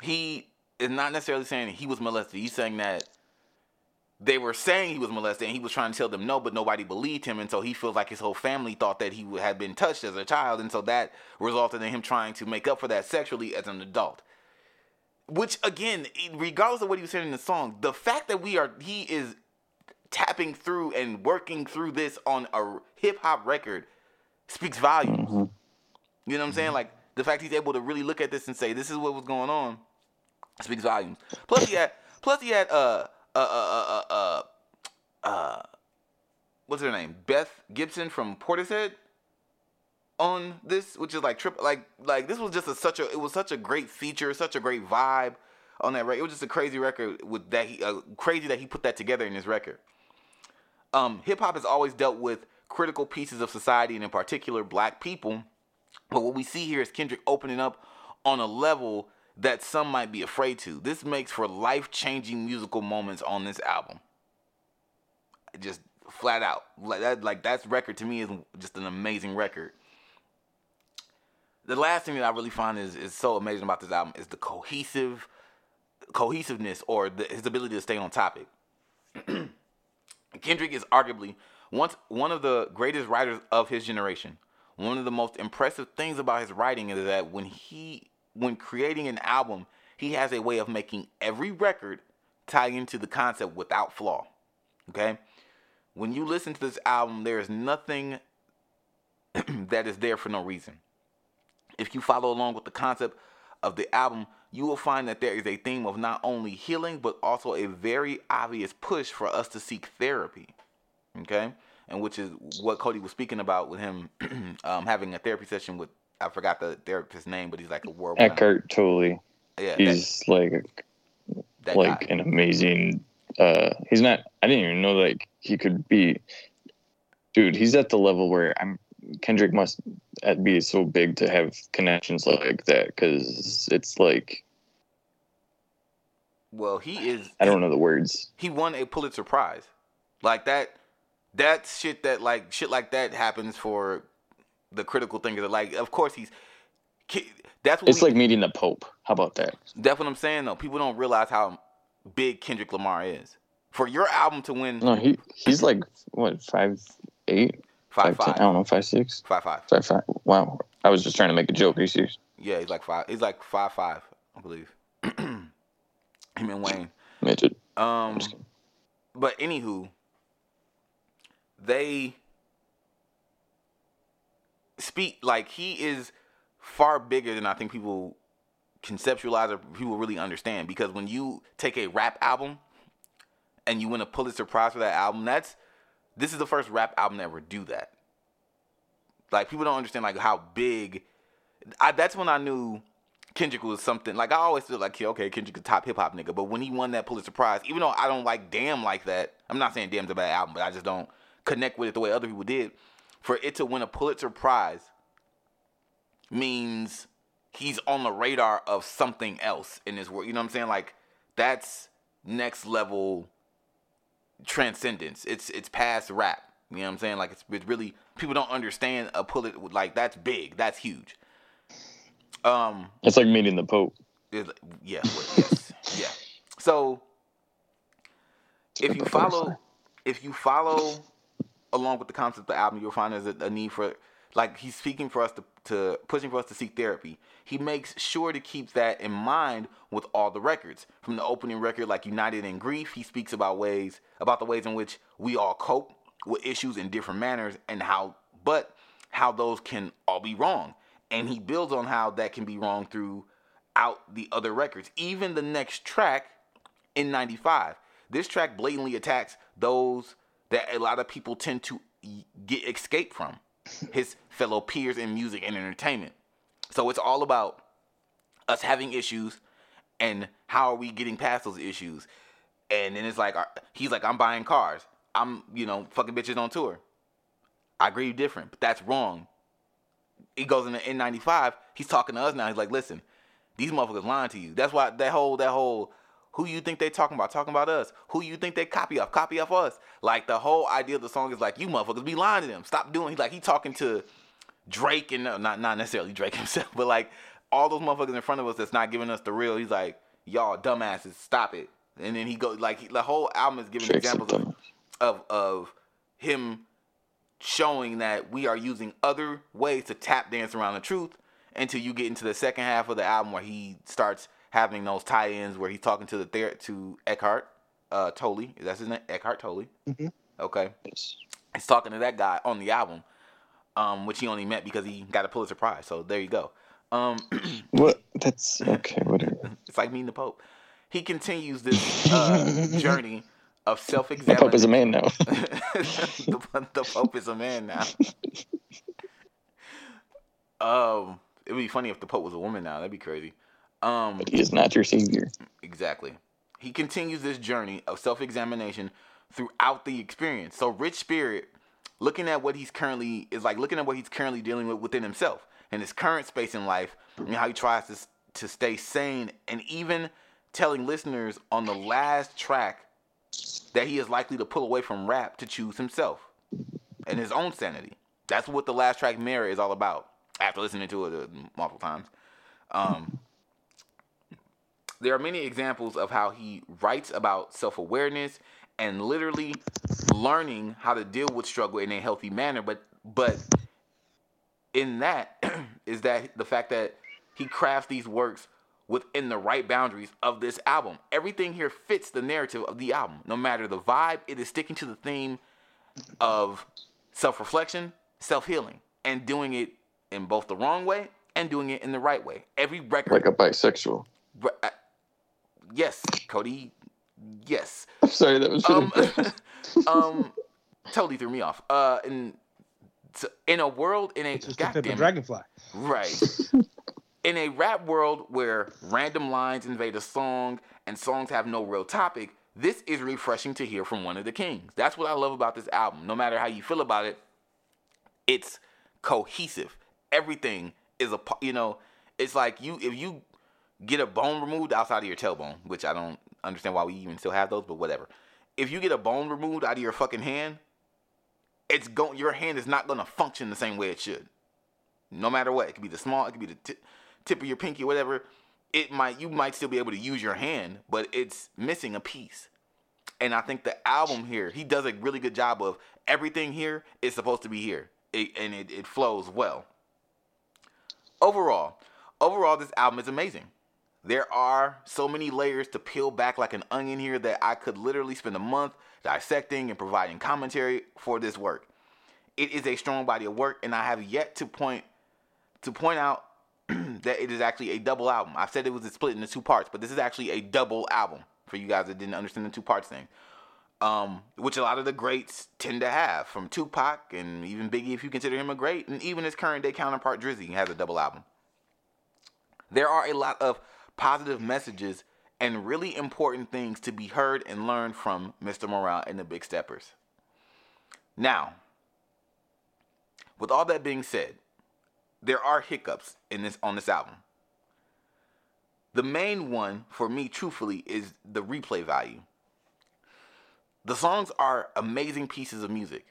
he is not necessarily saying he was molested. He's saying that they were saying he was molested, and he was trying to tell them no, but nobody believed him, and so he feels like his whole family thought that he had been touched as a child, and so that resulted in him trying to make up for that sexually as an adult. Which, again, regardless of what he was saying in the song, the fact that we are, he is tapping through and working through this on a hip-hop record speaks volumes. Mm-hmm. You know what I'm saying? Like, the fact he's able to really look at this and say, this is what was going on, speaks volumes. Plus, he had, plus he had, uh, Uh, uh, uh, uh, uh, what's her name? Beth Gibson from Portishead on this, which is like trip, like, like this was just a, such a, it was such a great feature, such a great vibe on that record. It was just a crazy record with that. He, uh, crazy that he put that together in his record. Um, hip hop has always dealt with critical pieces of society, and in particular black people. But what we see here is Kendrick opening up on a level that some might be afraid to. This makes for life-changing musical moments on this album. Just flat out. Like, that, like that's record to me is just an amazing record. The last thing that I really find is, is so amazing about this album is the cohesive cohesiveness or the, his ability to stay on topic. Kendrick is arguably once one of the greatest writers of his generation. One of the most impressive things about his writing is that when he When creating an album, he has a way of making every record tie into the concept without flaw. Okay? When you listen to this album, there is nothing that is there for no reason. If you follow along with the concept of the album, you will find that there is a theme of not only healing, but also a very obvious push for us to seek therapy. Okay? And which is what Cody was speaking about with him um, having a therapy session with, I forgot the therapist's name, but he's like a world. Eckhart Tolle. Yeah, he's that, like, that like guy. An amazing. Uh, he's not. I didn't even know like he could be. Dude, he's at the level where I'm. Kendrick must be so big to have connections like that, because it's like. Well, he is. I don't know the words. He won a Pulitzer Prize, like that. That shit that like shit like that happens for. The critical thing is that, like, of course he's. That's what it's we, like meeting the Pope. How about that? That's what I'm saying though. People don't realize how big Kendrick Lamar is. For your album to win, no, he he's like what five eight, five five. five ten, I don't know, five six, five five, five five. Wow, I was just trying to make a joke. Are you serious? Yeah, he's like five. He's like five five, I believe. Him and Wayne. Midget. Um, but anywho, they. Speak like he is far bigger than I think people conceptualize or people really understand, because when you take a rap album and you win a Pulitzer Prize for that album, that's this is the first rap album to ever do that. Like, people don't understand like how big. I, that's when I knew Kendrick was something. Like, I always feel like, okay, Kendrick is a top hip hop nigga, but when he won that Pulitzer Prize, even though I don't like Damn like that, I'm not saying Damn's a bad album, but I just don't connect with it the way other people did. For it to win a Pulitzer Prize means he's on the radar of something else in this world. You know what I'm saying? Like, that's next level transcendence. It's it's past rap. You know what I'm saying? Like, it's, it's really, people don't understand a Pulitzer, like, that's big. That's huge. Um, It's like meeting the Pope. It, yeah. Well, yes. Yeah. So, if you follow, if you follow... along with the concept of the album, you'll find there's a, a need for, like, he's speaking for us to, to, pushing for us to seek therapy. He makes sure to keep that in mind with all the records. From the opening record, like United in Grief, he speaks about ways, about the ways in which we all cope with issues in different manners and how, but how those can all be wrong. And he builds on how that can be wrong throughout the other records. Even the next track, N ninety-five, this track blatantly attacks those that a lot of people tend to get escape from, his fellow peers in music and entertainment. So it's all about us having issues and how are we getting past those issues. And then it's like, he's like, I'm buying cars. I'm, you know, fucking bitches on tour. I agree you're different, but that's wrong. He goes into N ninety-five. He's talking to us now. He's like, listen, these motherfuckers lying to you. That's why that whole, that whole, who you think they talking about? Talking about us. Who you think they copy off? Copy off us. Like, the whole idea of the song is like, you motherfuckers be lying to them. Stop doing. He's like, he talking to Drake and not not necessarily Drake himself, but like all those motherfuckers in front of us that's not giving us the real. He's like, y'all dumbasses, stop it. And then he goes like he, the whole album is giving Tricks examples of, of of him showing that we are using other ways to tap dance around the truth, until you get into the second half of the album where he starts having those tie-ins where he's talking to the ther- to Eckhart uh, Tolle. Is that his name? Eckhart Tolle. Mm-hmm. Okay. Yes. He's talking to that guy on the album, um, which he only met because he got a Pulitzer Prize. So there you go. Um, what? That's okay. Whatever. It's like meeting the Pope. He continues this uh, journey of self-examination. The Pope is a man now. the, the Pope is a man now. Um, it would be funny if the Pope was a woman now. That'd be crazy. Um, but he is not your savior. Exactly. He continues this journey of self-examination throughout the experience. So Rich Spirit, looking at what he's currently is like, looking at what he's currently dealing with within himself and his current space in life, and how he tries to to stay sane, and even telling listeners on the last track that he is likely to pull away from rap to choose himself and his own sanity. That's what the last track Mirror is all about. After listening to it multiple times, um, there are many examples of how he writes about self-awareness and literally learning how to deal with struggle in a healthy manner. But but in that is that the fact that he crafts these works within the right boundaries of this album. Everything here fits the narrative of the album. No matter the vibe, it is sticking to the theme of self-reflection, self-healing, and doing it in both the wrong way and doing it in the right way. Every record... Like a bisexual. Re- uh, yes, Cody. Yes. I'm sorry, that was... Um, um, totally threw me off. Uh, in, in a world... in a it's just God a damn it. Dragonfly. Right. In a rap world where random lines invade a song and songs have no real topic, this is refreshing to hear from one of the kings. That's what I love about this album. No matter how you feel about it, it's cohesive. Everything is a, you know, it's like you, if you get a bone removed outside of your tailbone, which I don't understand why we even still have those, but whatever. If you get a bone removed out of your fucking hand, it's going, your hand is not going to function the same way it should. No matter what. It could be the small, it could be the t- tip of your pinky, whatever. It might, you might still be able to use your hand, but it's missing a piece. And I think the album here, he does a really good job of everything here is supposed to be here. It, and it, it flows well. Overall, overall, this album is amazing. There are so many layers to peel back like an onion here that I could literally spend a month dissecting and providing commentary for this work. It is a strong body of work, and I have yet to point to point out that it is actually a double album. I've said it was split into two parts, but this is actually a double album for you guys that didn't understand the two parts thing, um, which a lot of the greats tend to have, from Tupac and even Biggie, if you consider him a great, and even his current day counterpart Drizzy has a double album. There are a lot of positive messages and really important things to be heard and learned from Mister Morale and the Big Steppers. Now, with all that being said, there are hiccups in this on this album. The main one for me, truthfully, is the replay value. The songs are amazing pieces of music,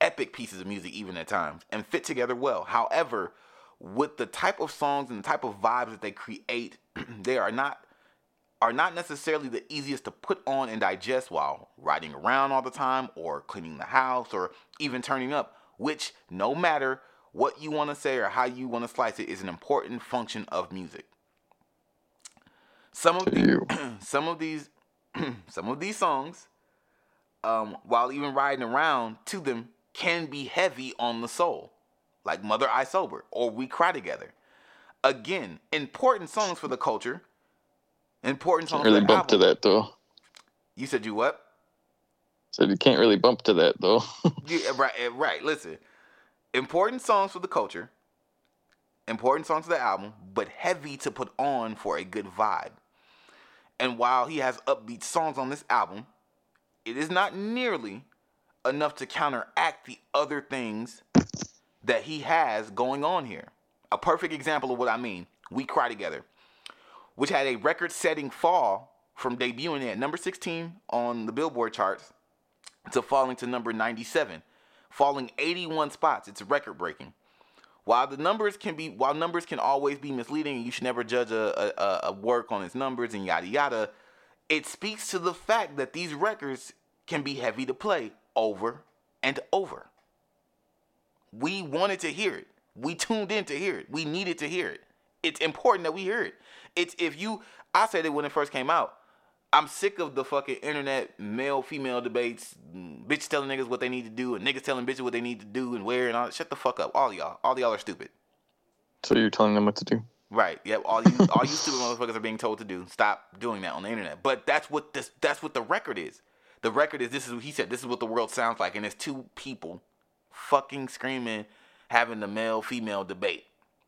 epic pieces of music even at times, and fit together well. However, with the type of songs and the type of vibes that they create, they are not are not necessarily the easiest to put on and digest while riding around all the time, or cleaning the house, or even turning up, which, no matter what you want to say or how you want to slice it, is an important function of music. Some of the, some of these some of these songs, um, while even riding around to them, can be heavy on the soul, like Mother I Sober or We Cry Together. Again, important songs for the culture. Important songs. Can't really for the bump album. To that though. You said you what? Said you can't really bump to that though. yeah, right, right. Listen, important songs for the culture. Important songs for the album, but heavy to put on for a good vibe. And while he has upbeat songs on this album, it is not nearly enough to counteract the other things that he has going on here. A perfect example of what I mean, We Cry Together, which had a record-setting fall from debuting at number sixteen on the Billboard charts to falling to number ninety-seven, falling eighty-one spots. It's record-breaking. While the numbers can be, while numbers can always be misleading, and you should never judge a, a, a work on its numbers and yada yada, It speaks to the fact that these records can be heavy to play over and over. We wanted to hear it. We tuned in to hear it. We needed to hear it. It's important that we hear it. It's if you, I said it when it first came out. I'm sick of the fucking internet male-female debates, bitches telling niggas what they need to do, and niggas telling bitches what they need to do and where and all. Shut the fuck up, all y'all. All y'all are stupid. So you're telling them what to do? Right. Yep. All you, all you stupid motherfuckers are being told to do. Stop doing that on the internet. But that's what this. That's what the record is. The record is. This is what he said. This is what the world sounds like. And it's two people, fucking screaming, having the male-female debate.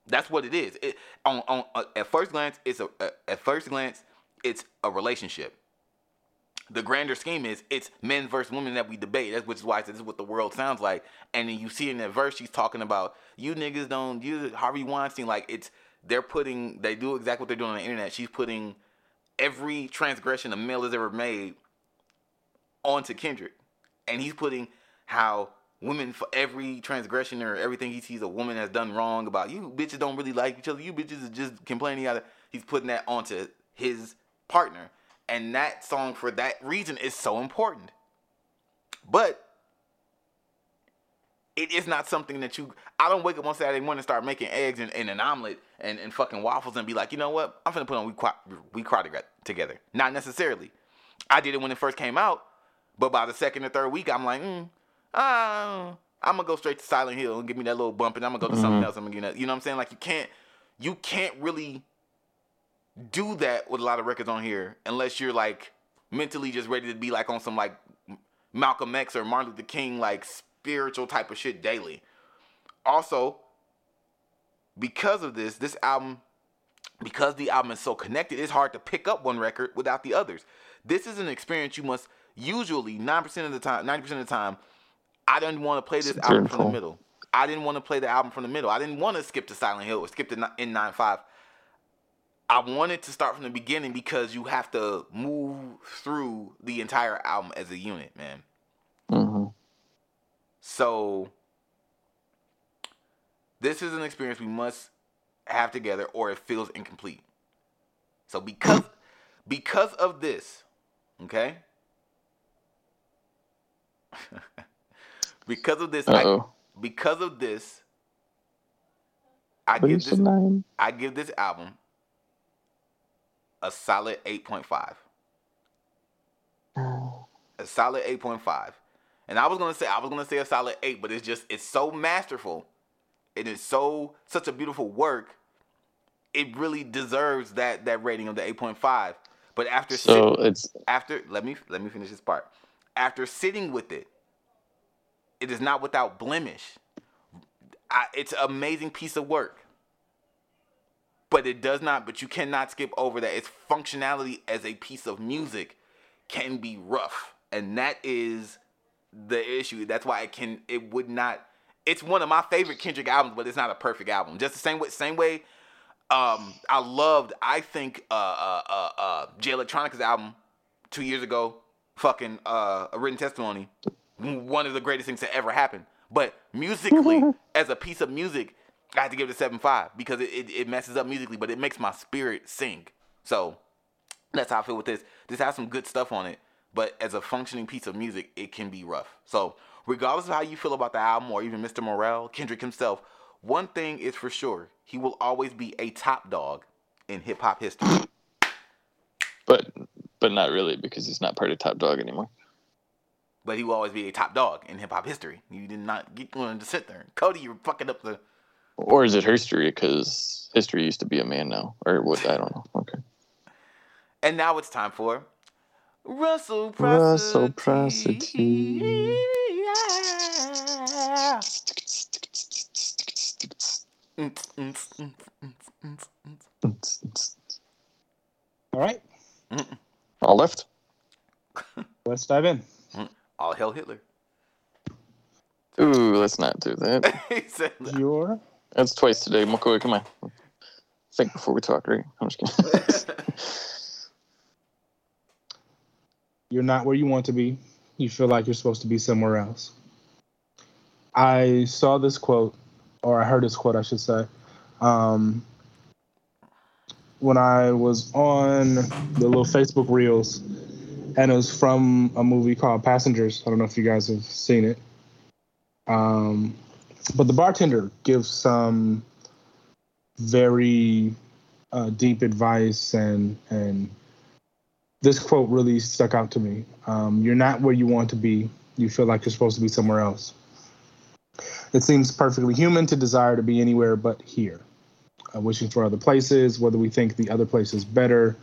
That's what it is. It on on uh, at first glance, it's a uh, at first glance. It's a relationship. The grander scheme is it's men versus women that we debate. That's which is why I said this is what the world sounds like. And then you see in that verse, she's talking about you niggas don't use Harvey Weinstein. Like it's they're putting they do exactly what they're doing on the internet. She's putting every transgression a male has ever made onto Kendrick, and he's putting how women for every transgression or everything he sees a woman has done wrong about you bitches don't really like each other. You bitches are just complaining. Out of, he's putting that onto his partner, and that song for that reason is so important. But it is not something that you I don't wake up on Saturday morning and start making eggs and, and an omelet and, and fucking waffles and be like, you know what, I'm finna put on We Cry, we cry Together. Not necessarily. I did it when it first came out, but by the second or third week I'm like mm, uh, I'm gonna go straight to Silent Hill and give me that little bump, and I'm gonna go to mm-hmm. something else. I'm gonna get that, you know what I'm saying? Like you can't you can't really do that with a lot of records on here unless you're like mentally just ready to be like on some like Malcolm X or Martin Luther King like spiritual type of shit daily. Also, because of this this album because the album is so connected, it's hard to pick up one record without the others. This is an experience you must usually nine percent of the time ninety percent of the time. I didn't want to play this it's album from the middle. I didn't want to play the album from the middle. I didn't want to skip to Silent Hill or skip to N ninety-five. I wanted to start from the beginning because you have to move through the entire album as a unit, man. Mm-hmm. So this is an experience we must have together or it feels incomplete. So because because of this, okay? because of this, I, because of this, I give this, I give this album a solid eight point five. A solid eight point five. And I was gonna say I was gonna say a solid eight, but it's just it's so masterful. It is so such a beautiful work. It really deserves that that rating of the eight point five. But after so sitting, it's after let me let me finish this part. After sitting with it, it is not without blemish. I, it's an amazing piece of work. But it does not, but you cannot skip over that. Its functionality as a piece of music can be rough. And that is the issue. That's why it can, it would not, it's one of my favorite Kendrick albums, but it's not a perfect album. Just the same way, same way um, I loved, I think, uh, uh, uh, uh, Jay Electronica's album two years ago, fucking uh, A Written Testimony, one of the greatest things to ever happen. But musically, as a piece of music, I had to give it a seven point five because it, it, it messes up musically, but it makes my spirit sing. So that's how I feel with this. This has some good stuff on it, but as a functioning piece of music, it can be rough. So regardless of how you feel about the album or even Mister Morale, Kendrick himself, one thing is for sure. He will always be a top dog in hip-hop history. But but not really because he's not part of Top Dog anymore. But he will always be a top dog in hip-hop history. You did not get one to sit there. Cody, you're fucking up the... Or is it history? Because history used to be a man now. Or what? I don't know. Okay. And now it's time for Russell Prosody. Yeah. All right. Mm-mm. All left. Let's dive in. All hail Hitler. Ooh, let's not do that. He said that. Your... That's twice today, McCoy. Come on. Think before we talk, right? I'm just kidding. You're not where you want to be. You feel like you're supposed to be somewhere else. I saw this quote, or I heard this quote, I should say, um, when I was on the little Facebook Reels, and it was from a movie called Passengers. I don't know if you guys have seen it. Um, but the bartender gives some very uh, deep advice, and and this quote really stuck out to me. Um, you're not where you want to be. You feel like you're supposed to be somewhere else. It seems perfectly human to desire to be anywhere but here. Uh, wishing for other places, whether we think the other place is better,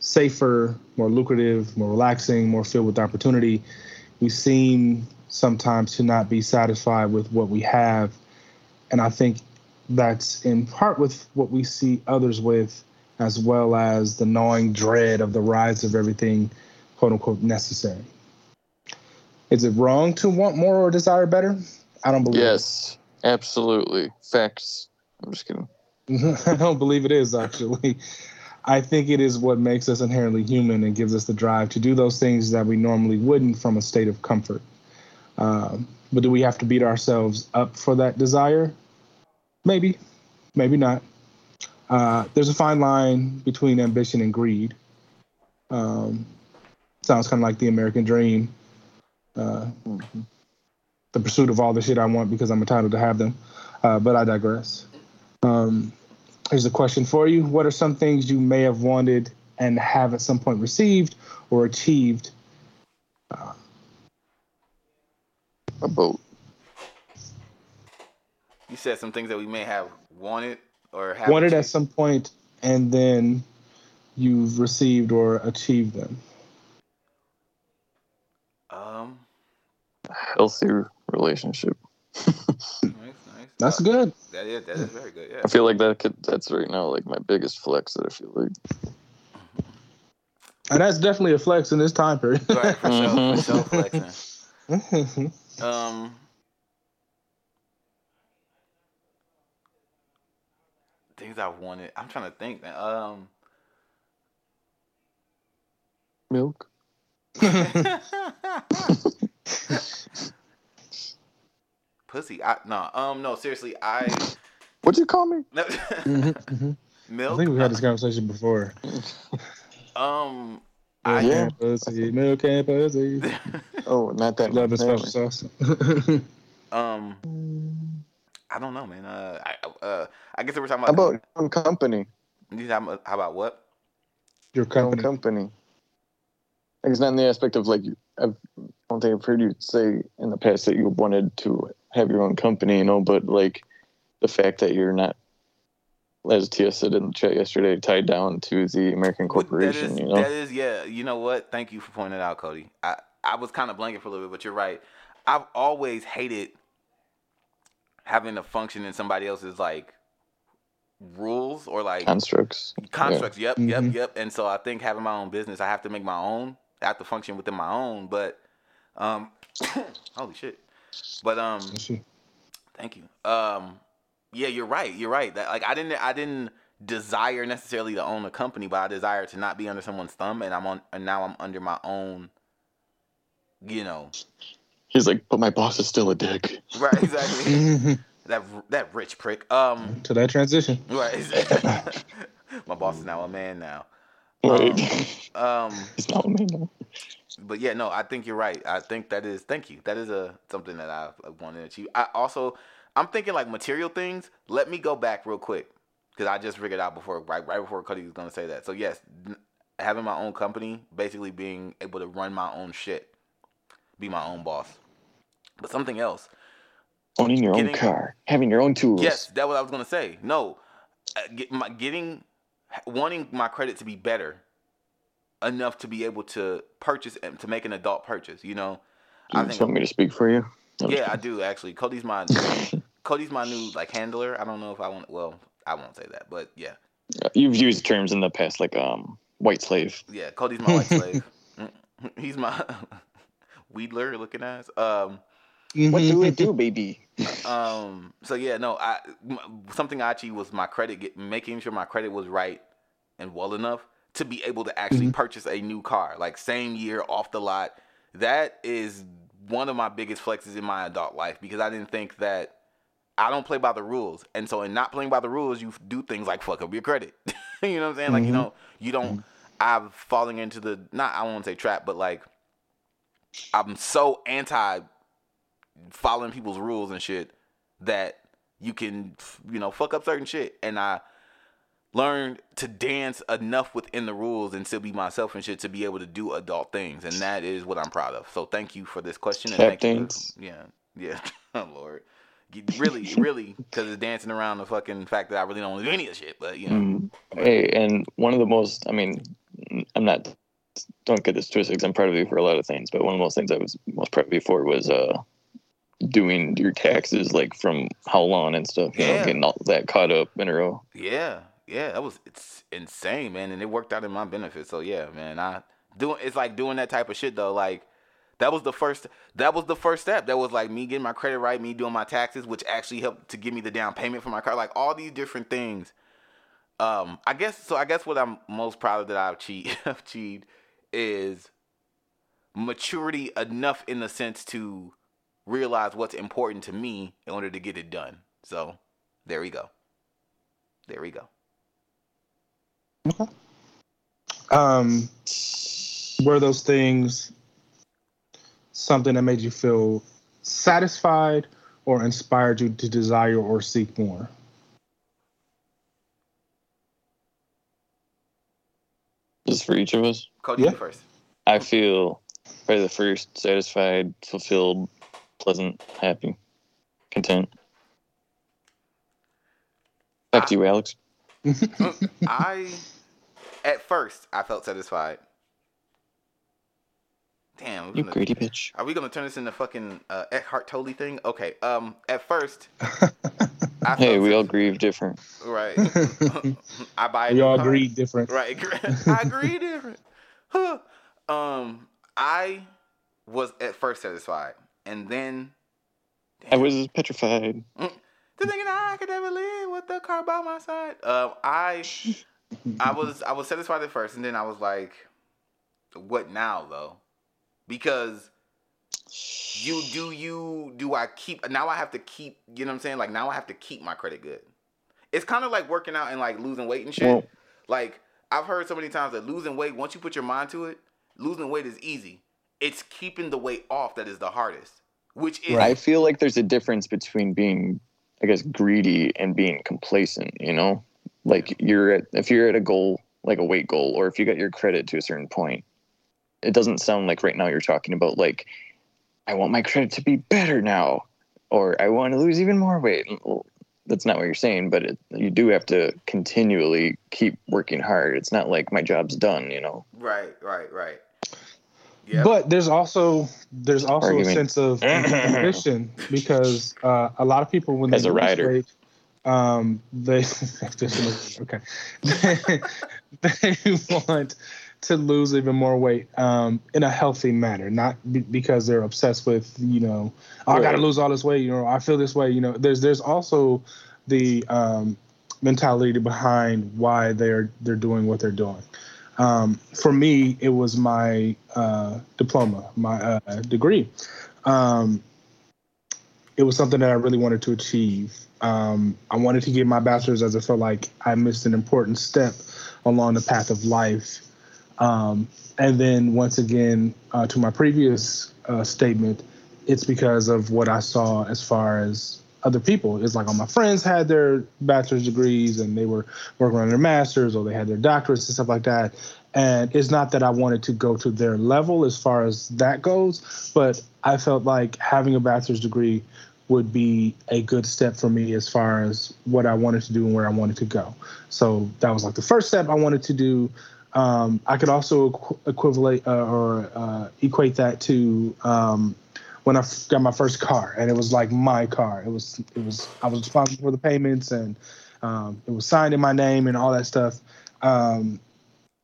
safer, more lucrative, more relaxing, more filled with opportunity. We seem sometimes to not be satisfied with what we have. And I think that's in part with what we see others with, as well as the gnawing dread of the rise of everything, quote unquote, necessary. Is it wrong to want more or desire better? I don't believe Yes, it. Absolutely. Facts. I'm just kidding. I don't believe it is, actually. I think it is what makes us inherently human and gives us the drive to do those things that we normally wouldn't from a state of comfort. Um, but do we have to beat ourselves up for that desire? Maybe. Maybe not. Uh, there's a fine line between ambition and greed. Um, sounds kind of like the American dream. Uh, mm-hmm. The pursuit of all the shit I want because I'm entitled to have them. Uh, but I digress. Um, here's a question for you. What are some things you may have wanted and have at some point received or achieved? Uh, a boat. You said some things that we may have wanted or have wanted achieved at some point, and then you've received or achieved them. Um, healthy relationship. That's good. That is, that is very good, yeah. I feel like that could, that's right now like my biggest flex that I feel like. And that's definitely a flex in this time period. Right, for sure, for sure flexing. Um, things I wanted. I'm trying to think, man. Um, Milk. Pussy, I no, um, no, seriously, I. What'd you call me? mm-hmm, mm-hmm. Milk. I think we had this conversation before. um, I yeah, pussy, milk and pussy. Oh, not that. Love and special sauce. um, I don't know, man. Uh, I uh, I guess we were talking about about your own company. You talking about, how about what? Your company. Your own company. Like, it's not in the aspect of like you. I've, I don't think I've heard you say in the past that you wanted to have your own company, you know, but like the fact that you're not, as Tia said in the chat yesterday, tied down to the American corporation, is, you know? That is, yeah. You know what? Thank you for pointing it out, Cody. I, I was kind of blanking for a little bit, but you're right. I've always hated having to function in somebody else's like rules or like constructs. Constructs, yeah. Yep, mm-hmm. yep, yep. And so I think having my own business, I have to make my own. I have to function within my own, but um, holy shit. But um, thank you. Um, yeah, you're right. You're right. That, like I didn't, I didn't desire necessarily to own a company, but I desire to not be under someone's thumb, and I'm on, and now I'm under my own. You know. He's like, but my boss is still a dick. Right. Exactly. that that rich prick. Um. To that transition. Right. My boss is now a man now. Right. Um. um it's not a man now. But yeah, no, I think you're right. I think that is, thank you. That is a something that I wanted to achieve. I also, I'm thinking like material things. Let me go back real quick because I just figured out before, right, right before Cody was going to say that. So yes, having my own company, basically being able to run my own shit, be my own boss. But something else. Owning your getting, own car, having your own tools. Yes, that's what I was going to say. No, get my, getting, wanting my credit to be better. Enough to be able to purchase and to make an adult purchase, you know. You I think, want me to speak for you? No, yeah, I do actually. Cody's my Cody's my new like handler. I don't know if I want. Well, I won't say that, but yeah. You've used terms in the past like um white slave. Yeah, Cody's my white slave. He's my wheedler looking ass. Um, what do we do, baby? Um. So yeah, no. I something I achieved was my credit, get, making sure my credit was right and well enough to be able to actually mm-hmm. purchase a new car, like same year off the lot. That is one of my biggest flexes in my adult life because I didn't think that I don't play by the rules. And so in not playing by the rules, you do things like fuck up your credit. You know what I'm saying? Like, mm-hmm. you know, you don't, I'm falling into the, not, I won't say trap, but like, I'm so anti following people's rules and shit that you can, you know, fuck up certain shit. And I learned to dance enough within the rules and still be myself and shit to be able to do adult things. And that is what I'm proud of. So thank you for this question. And thank you for, yeah. Yeah. Oh, Lord. Really, really, because it's dancing around the fucking fact that I really don't do any of this shit. But, you know. Mm. Hey, and one of the most, I mean, I'm not, don't get this twisted because I'm proud of you for a lot of things. But one of the most things I was most proud of you for was uh, doing your taxes, like, from how long and stuff. You yeah. know, getting all that caught up in a row. Yeah. Yeah, that was, it's insane, man. And it worked out in my benefit. So, yeah, man, I doing, it's like doing that type of shit, though. Like, that was the first, that was the first step. That was like me getting my credit right, me doing my taxes, which actually helped to give me the down payment for my car. Like, all these different things. Um, I guess, so I guess what I'm most proud of that I've achieved, achieved is maturity enough in the sense to realize what's important to me in order to get it done. So, there we go. There we go. Okay. Um, were those things something that made you feel satisfied or inspired you to desire or seek more? Just for each of us? Cody, yeah. First. I feel probably the first, satisfied, fulfilled, pleasant, happy, content. Back I, to you, Alex. I... At first, I felt satisfied. Damn. You greedy bitch. Are we going to turn this into fucking uh, Eckhart Tolle thing? Okay. Um. At first, I Hey, we all grieve different. Right. I buy it. We all grieve different. Right. I agree different. Huh. Um. I was at first satisfied. And then... Damn. I was petrified. Mm, the thing that I could never live with the car by my side. Um. I... I was I was satisfied at first, and then I was like, "What now, though?" Because you do you do I keep now I have to keep you know what I'm saying like now I have to keep my credit good. It's kind of like working out and like losing weight and shit. Well, like I've heard so many times that losing weight, once you put your mind to it, losing weight is easy. It's keeping the weight off that is the hardest. Which is I feel like there's a difference between being, I guess, greedy and being complacent. You know. Like you're at, if you're at a goal, like a weight goal, or if you got your credit to a certain point, it doesn't sound like right now you're talking about like, I want my credit to be better now, or I want to lose even more weight. Well, that's not what you're saying, but it, you do have to continually keep working hard. It's not like my job's done, you know? Right, right, right. Yep. But there's also there's also Argument. a sense of ambition because uh, a lot of people when as they a rider. Weight, Um, they okay. they, they want to lose even more weight um, in a healthy manner, not b- because they're obsessed with you know oh, I gotta lose all this weight, you know I feel this way, you know. There's there's also the um, mentality behind why they're they're doing what they're doing. Um, for me, it was my uh, diploma, my uh, degree. Um, it was something that I really wanted to achieve. Um, I wanted to get my bachelor's as I felt like I missed an important step along the path of life. Um, and then once again, uh, to my previous uh, statement, it's because of what I saw as far as other people. It's like all my friends had their bachelor's degrees and they were working on their master's or they had their doctorates and stuff like that. And it's not that I wanted to go to their level as far as that goes, but I felt like having a bachelor's degree would be a good step for me as far as what I wanted to do and where I wanted to go. So that was like the first step I wanted to do. Um, I could also equ- equivalent uh, or uh, equate that to um, when I f- got my first car, and it was like my car. It was it was I was responsible for the payments, and um, it was signed in my name and all that stuff. Um,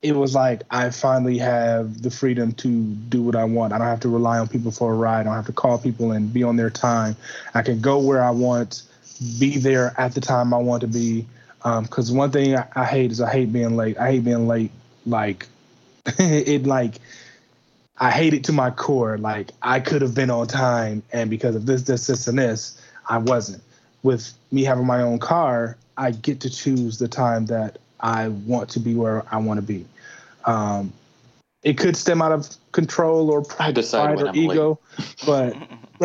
it was like I finally have the freedom to do what I want. I don't have to rely on people for a ride. I don't have to call people and be on their time. I can go where I want, be there at the time I want to be. Because um, one thing I, I hate is I hate being late. I hate being late. Like, it like, I hate it to my core. Like, I could have been on time. And because of this, this, this, and this, I wasn't. With me having my own car, I get to choose the time that I want to be where I want to be. Um, it could stem out of control or pride or I'm ego, late. but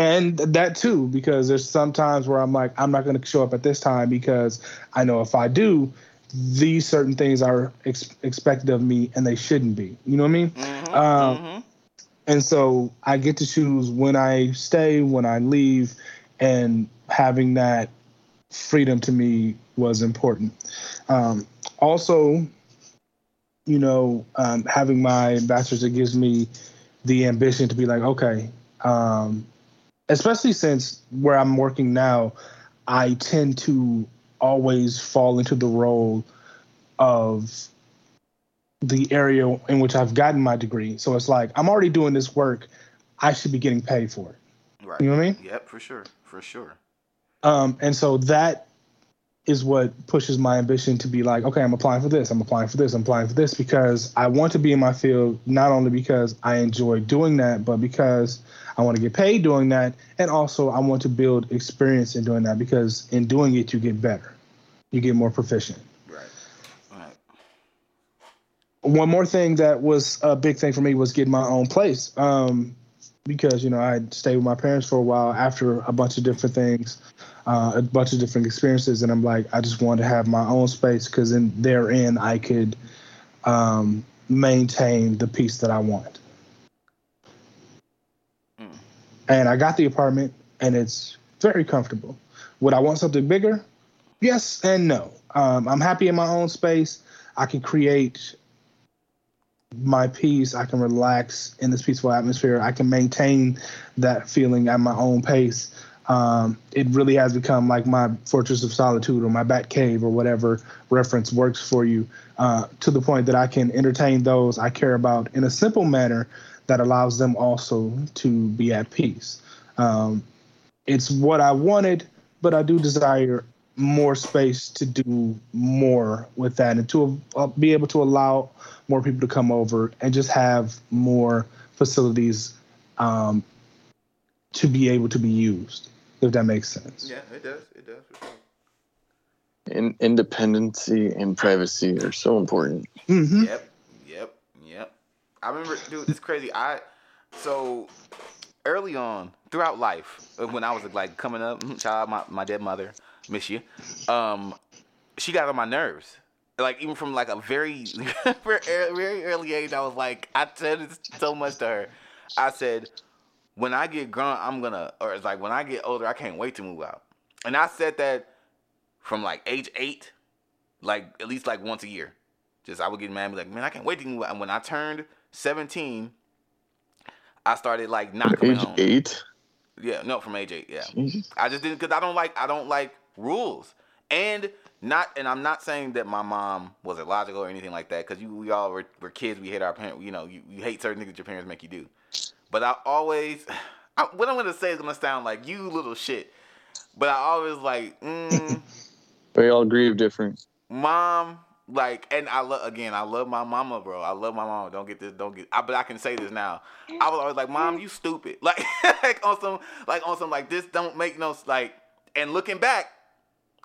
and that too, because there's some times where I'm like, I'm not going to show up at this time because I know if I do, these certain things are ex- expected of me and they shouldn't be. You know what I mean? Mm-hmm, um, mm-hmm. And so I get to choose when I stay, when I leave, and having that freedom to me was important. Um, also, you know, um, having my bachelor's, it gives me the ambition to be like, okay, um, especially since where I'm working now, I tend to always fall into the role of the area in which I've gotten my degree. So it's like, I'm already doing this work. I should be getting paid for it. Right. You know what I mean? Yep, for sure. For sure. Um, and so that is what pushes my ambition to be like, okay, I'm applying for this. I'm applying for this. I'm applying for this because I want to be in my field, not only because I enjoy doing that, but because I want to get paid doing that. And also I want to build experience in doing that because in doing it, you get better. You get more proficient. Right. Right. One more thing that was a big thing for me was getting my own place. Um, because, you know, I stayed with my parents for a while after a bunch of different things, uh, a bunch of different experiences. And I'm like, I just wanted to have my own space because in therein I could um, maintain the peace that I want. Mm. And I got the apartment and it's very comfortable. Would I want something bigger? Yes and no. Um, I'm happy in my own space. I can create my peace. I can relax in this peaceful atmosphere. I can maintain that feeling at my own pace. Um, it really has become like my fortress of solitude or my bat cave or whatever reference works for you, uh, to the point that I can entertain those I care about in a simple manner that allows them also to be at peace. Um, it's what I wanted, but I do desire more space to do more with that and to uh, be able to allow more people to come over and just have more facilities um, to be able to be used, if that makes sense. Yeah, it does. It does. In- independency and privacy are so important. Mm-hmm. Yep, yep, yep. I remember, dude, it's crazy. I so early on throughout life, when I was like coming up, child, my, my dead mother, miss you, um, she got on my nerves. Like, even from, like, a very, very early age, I was like, I said so much to her. I said, when I get grown, I'm going to, or it's like, when I get older, I can't wait to move out. And I said that from, like, age eight, like, at least, like, once a year. Just, I would get mad and be like, man, I can't wait to move out. And when I turned seventeen, I started, like, not coming home. Age eight? Yeah, no, from age eight, yeah. Jesus. I just didn't, because I don't like, I don't like rules. And... Not, and I'm not saying that my mom was illogical or anything like that, because you, we all were, were kids. We hate our parents. You know, you, you hate certain things that your parents make you do. But I always, I, what I'm gonna say is gonna sound like you little shit. But I always like, mm, we all grieve different. Mom, like, and I love again. I love my mama, bro. I love my mama. Don't get this. Don't get. I, but I can say this now. I was always like, Mom, you stupid. Like, like on some, like on some, like this don't make no like. And looking back.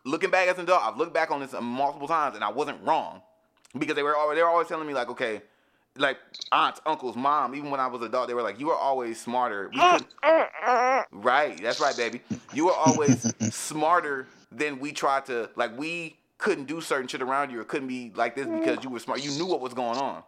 Looking back as an adult, I've looked back on this multiple times, and I wasn't wrong because they were always, they were always telling me, like, okay, like, aunts, uncles, mom, even when I was an adult, they were like, you were always smarter. Right. That's right, baby. You were always smarter than we tried to, like, we couldn't do certain shit around you or couldn't be like this because you were smart. You knew what was going on.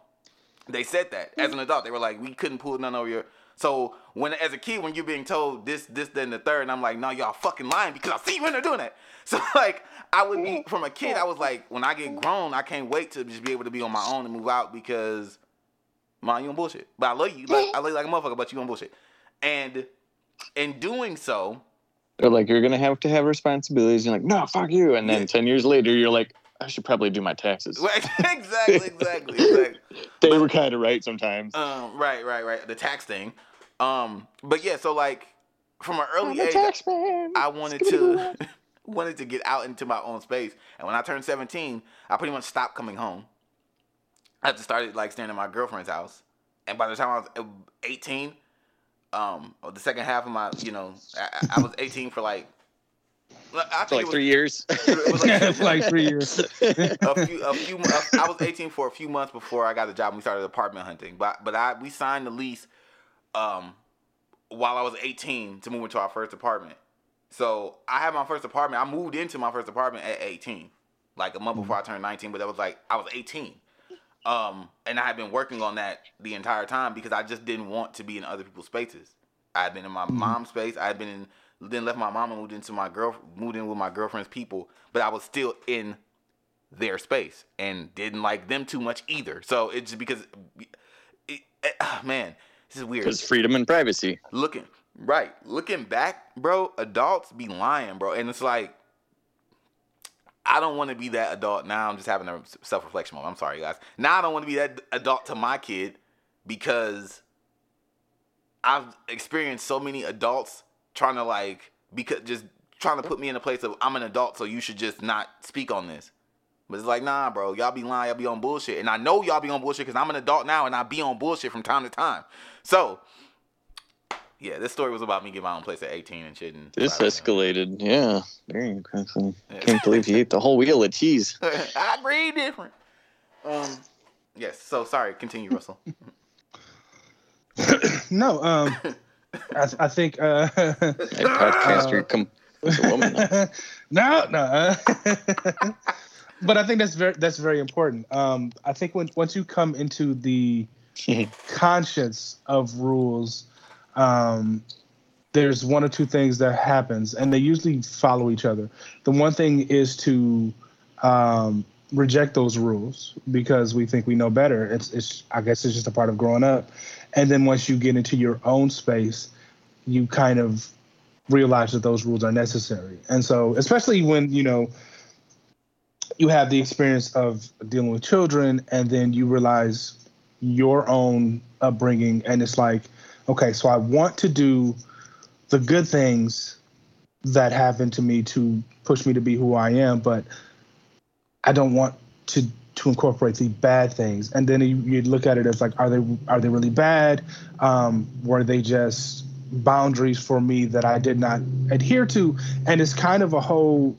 They said that as an adult. They were like, we couldn't pull none over your... So when as a kid, when you're being told this, this, then the third, and I'm like, no, y'all fucking lying because I see you in there doing that. So like I would be from a kid, I was like, when I get grown, I can't wait to just be able to be on my own and move out because, Mom, you on bullshit. But I love you, like I love you like a motherfucker, but you on bullshit. And in doing so, they're like, you're gonna have to have responsibilities. You're like, no, fuck you. And then ten years later, you're like, I should probably do my taxes. exactly, exactly, exactly. They but, were kind of right sometimes. Um, right, right, right. The tax thing. Um, but yeah, so like from an early age, I, I wanted to wanted to get out into my own space. And when I turned seventeen, I pretty much stopped coming home. I just started like staying at my girlfriend's house. And by the time I was eighteen, um, the second half of my, you know, I, I was eighteen for like I think so like it was, three years. It was like, it's like three years. a few, a few. A, I was eighteen for a few months before I got the job. And we started apartment hunting, but but I we signed the lease, um, while I was eighteen to move into our first apartment. So I had my first apartment. I moved into my first apartment at eighteen, like a month mm-hmm. before I turned nineteen. But that was like I was eighteen, um, and I had been working on that the entire time because I just didn't want to be in other people's spaces. I had been in my mm-hmm. mom's space. I had been in. Then left my mom and moved into my girl, moved in with my girlfriend's people, but I was still in their space and didn't like them too much either. So it's just because, it, it, oh man, this is weird. Because freedom and privacy. Looking right, looking back, bro, adults be lying, bro, and it's like I don't want to be that adult now. I'm just having a self-reflection moment. I'm sorry, guys. Now I don't want to be that adult to my kid because I've experienced so many adults. Trying to like, because just trying to put me in a place of I'm an adult, so you should just not speak on this. But it's like, nah, bro, y'all be lying, y'all be on bullshit, and I know y'all be on bullshit because I'm an adult now and I be on bullshit from time to time. So, yeah, this story was about me getting my own place at eighteen and shit. And this escalated, yeah. Dang, I can't believe he ate the whole wheel of cheese. I agree, different. Um, yes. So sorry. Continue, Russell. no. Um. I, th- I think uh podcaster uh, com- a woman now. no no uh, but I think that's very that's very important. um I think when once you come into the conscience of rules, um there's one or two things that happens, and they usually follow each other. The one thing is to um reject those rules because we think we know better. It's, it's, I guess it's just a part of growing up. And then once you get into your own space, you kind of realize that those rules are necessary. And so, especially when, you know, you have the experience of dealing with children and then you realize your own upbringing, and it's like, okay, so I want to do the good things that happened to me to push me to be who I am, but I don't want to to incorporate the bad things. And then you, you look at it as like, are they are they really bad? Um, were they just boundaries for me that I did not adhere to? And it's kind of a whole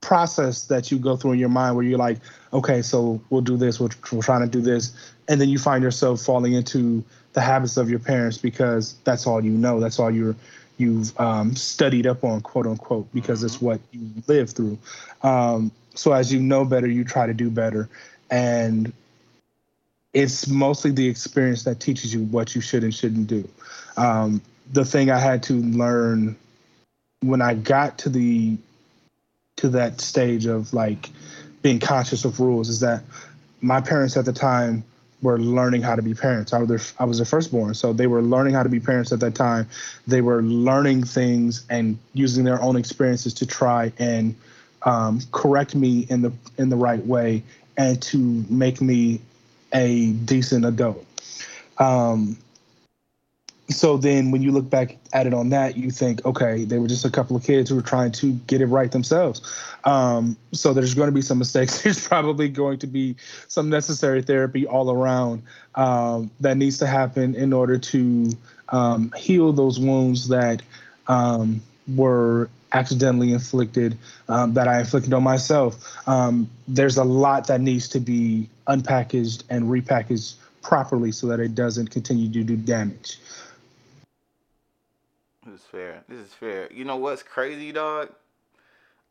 process that you go through in your mind where you're like, okay, so we'll do this, we'll, we're trying to do this. And then you find yourself falling into the habits of your parents because that's all you know. That's all you're you've um, studied up on, quote unquote, because it's what you live through. Um, so as you know better, you try to do better. And it's mostly the experience that teaches you what you should and shouldn't do. Um, the thing I had to learn when I got to the to that stage of like being conscious of rules is that my parents at the time were learning how to be parents. I was their, I was their firstborn, so they were learning how to be parents at that time. They were learning things and using their own experiences to try and um, correct me in the in the right way and to make me a decent adult. Um, so then, when you look back at it on that, you think, okay, they were just a couple of kids who were trying to get it right themselves. Um, so there's going to be some mistakes. There's probably going to be some necessary therapy all around um, that needs to happen in order to um, heal those wounds that um, were accidentally inflicted, um, that I inflicted on myself. Um, there's a lot that needs to be unpackaged and repackaged properly so that it doesn't continue to do damage. This is fair. This is fair. You know what's crazy, dog?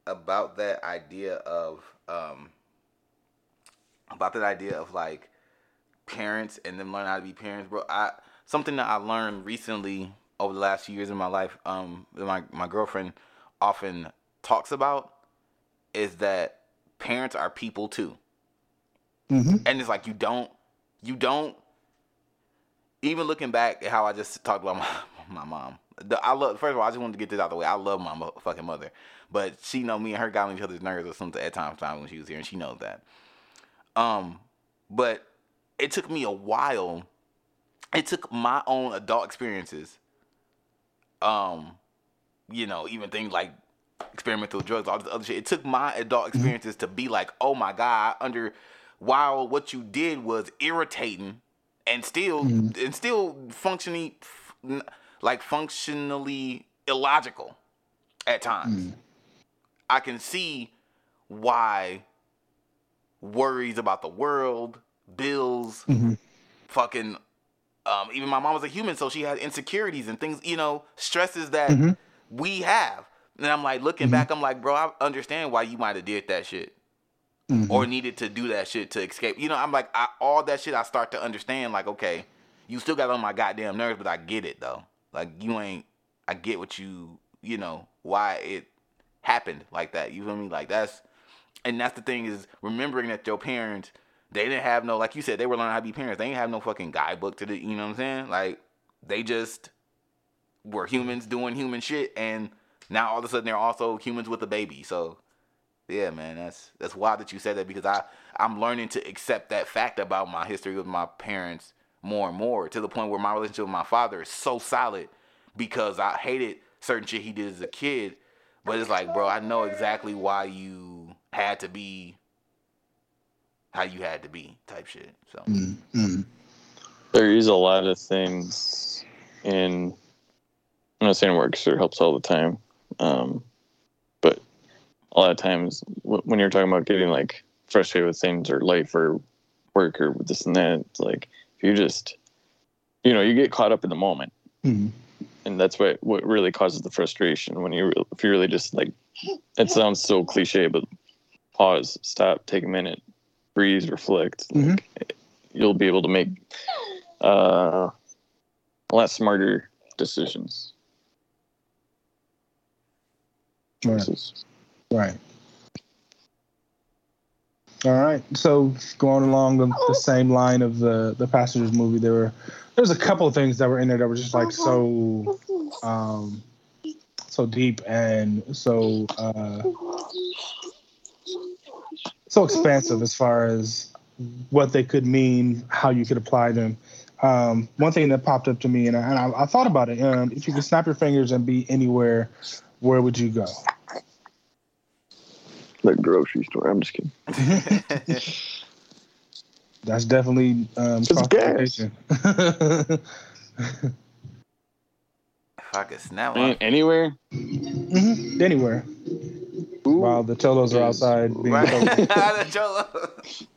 About that idea of um about that idea of like parents and them learning how to be parents, bro. I something that I learned recently over the last few years in my life, um that my, my girlfriend often talks about, is that parents are people too. Mm-hmm. And it's like you don't you don't even looking back at how I just talked about my, my mom. The, I love. First of all, I just wanted to get this out of the way. I love my mo- fucking mother, but she know me and her got on each other's nerves or something at times time when she was here, and she knows that. Um, but it took me a while. It took my own adult experiences. Um, you know, even things like experimental drugs, all this other shit. It took my adult experiences to be like, oh my god, under while what you did was irritating, and still mm-hmm. and still functioning. F- like functionally illogical. at times. Mm. I can see why worries about the world, bills, mm-hmm. fucking, um, even my mom was a human, so she had insecurities and things, you know, stresses that mm-hmm. we have. And I'm like, looking mm-hmm. back, I'm like, bro, I understand why you might have did that shit. Mm-hmm. Or needed to do that shit to escape. You know, I'm like, I, all that shit, I start to understand, like, okay, you still got on my goddamn nerves, but I get it, though. Like, you ain't, I get what you, you know, why it happened like that. You feel me? Like, that's, and that's the thing is remembering that your parents, they didn't have no, like you said, they were learning how to be parents. They didn't have no fucking guidebook to the, you know what I'm saying? Like, they just were humans doing human shit, and now all of a sudden they're also humans with a baby, so... Yeah, man, that's that's wild that you said that because I, I'm learning to accept that fact about my history with my parents more and more to the point where my relationship with my father is so solid because I hated certain shit he did as a kid. But it's like, bro, I know exactly why you had to be how you had to be type shit. So mm-hmm. There is a lot of things in, I'm not saying it works or helps all the time, um, but a lot of times when you're talking about getting like frustrated with things or life or work or this and that, it's like if you just, you know, you get caught up in the moment, mm-hmm. and that's what what really causes the frustration. When you if you really just like, it sounds so cliche, but pause, stop, take a minute, breathe, reflect. Mm-hmm. Like, you'll be able to make uh, a lot smarter decisions. Right. Choices. Right. All right. So going along the, the same line of the, the Passengers movie, there were there's a couple of things that were in there that were just like so um so deep and so uh, so expansive as far as what they could mean, how you could apply them. Um, one thing that popped up to me, and I, and I, I thought about it: um, if you could snap your fingers and be anywhere, where would you go? The grocery store. I'm just kidding. That's definitely um gas. If I could snap Man, anywhere, mm-hmm. anywhere. Ooh, while the cholos yes. are outside being right. The cholos.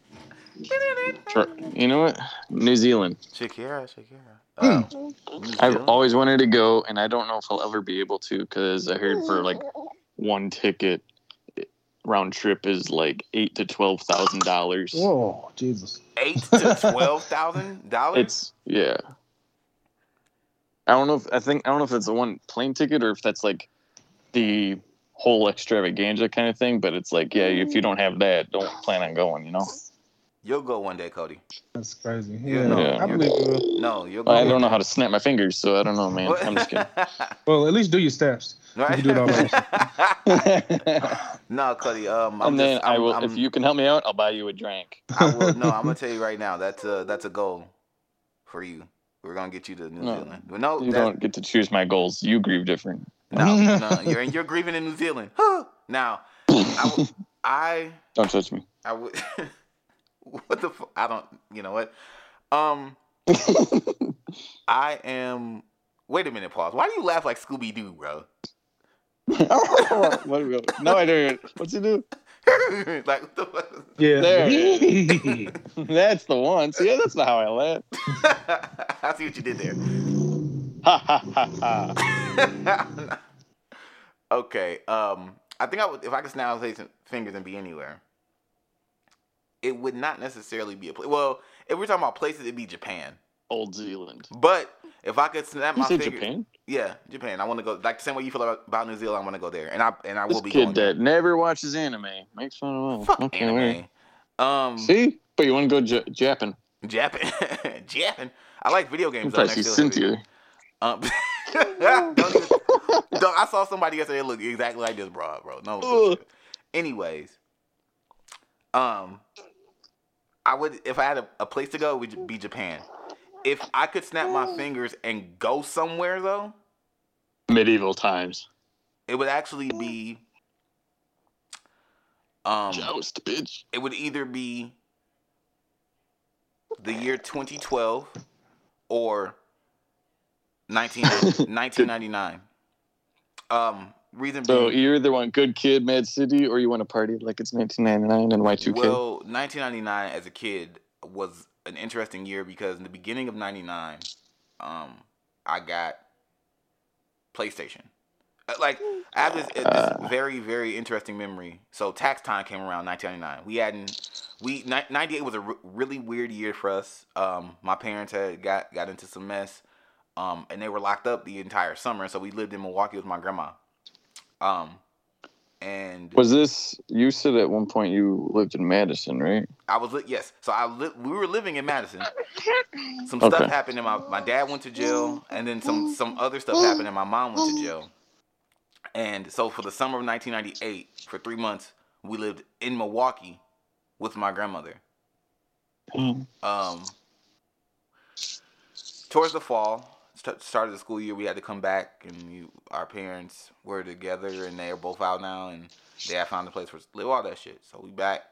You know what? New Zealand. Shakira, Shakira. Oh. Mm. I've always wanted to go, and I don't know if I'll ever be able to because I heard for like one ticket. Round trip is like eight to twelve thousand dollars. Oh, Jesus! Eight to twelve thousand dollars. It's yeah. I don't know if I think I don't know if it's a one plane ticket or if that's like the whole extravaganza kind of thing. But it's like yeah, if you don't have that, don't plan on going. You know. You'll go one day, Cody. That's crazy. Yeah, no, yeah. I believe you will. No, you'll go. I don't know how to snap my fingers, so I don't know, man. I'm just kidding. Well, at least do your steps. Right. You can do it all. No, Cody. Um, I'm and then just, I'm, I will. I'm, if you can help me out, I'll buy you a drink. I will. No, I'm gonna tell you right now. That's a that's a goal for you. We're gonna get you to New no, Zealand. But no, you that, don't get to choose my goals. You grieve different. No, no, you're you're grieving in New Zealand. Huh. Now, I, w- I don't touch me. I would. What the fuck? I don't, you know what? Um, I am, wait a minute, pause. Why do you laugh like Scooby-Doo, bro? No, I didn't. What's he do? Like, what the fuck? Yeah. There. That's the one. See, that's not how I laugh. I see what you did there. Ha, ha, ha, ha. Okay. Um, I think I would, if I could snap my fingers and be anywhere. It would not necessarily be a place. Well, if we're talking about places, it'd be Japan. Old Zealand. But if I could snap you my fingers. Japan? Yeah, Japan. I want to go. Like the same way you feel about New Zealand, I want to go there. And I and I this will be going. This kid that there. Never watches anime makes fun of him. Fuck okay, anime. Um, See? But you want to go J- Japan. Japan. Japan. I like video games. Though, next Cynthia. Um, don't just, don't, I saw somebody yesterday look exactly like this broad, bro. No. Anyways. Um, I would if I had a, a place to go, it would be Japan. If I could snap my fingers and go somewhere though, medieval times, it would actually be um, joust, bitch. It would either be the year twenty twelve or nineteen ninety-nine. Um, Reason so being, you either want Good Kid, Mad City, or you want to party like it's nineteen ninety-nine and Y two K. Well, nineteen ninety-nine as a kid was an interesting year because in the beginning of ninety-nine, um, I got PlayStation. Like, I have this, uh, this very, very interesting memory. So tax time came around nineteen ninety-nine. We hadn't, we ninety-eight was a r- really weird year for us. Um, my parents had got got into some mess, um, and they were locked up the entire summer. So we lived in Milwaukee with my grandma. Um, and was this? You said at one point you lived in Madison, right? I was li- yes. So I li- we were living in Madison. Some okay. stuff happened, and my my dad went to jail, and then some some other stuff happened, and my mom went to jail. And so for the summer of nineteen ninety-eight, for three months, we lived in Milwaukee with my grandmother. Mm. Um, towards the fall, st- started the school year, we had to come back, and we, our parents were together, and they are both out now, and they had found a place for us to live, all that shit. So we back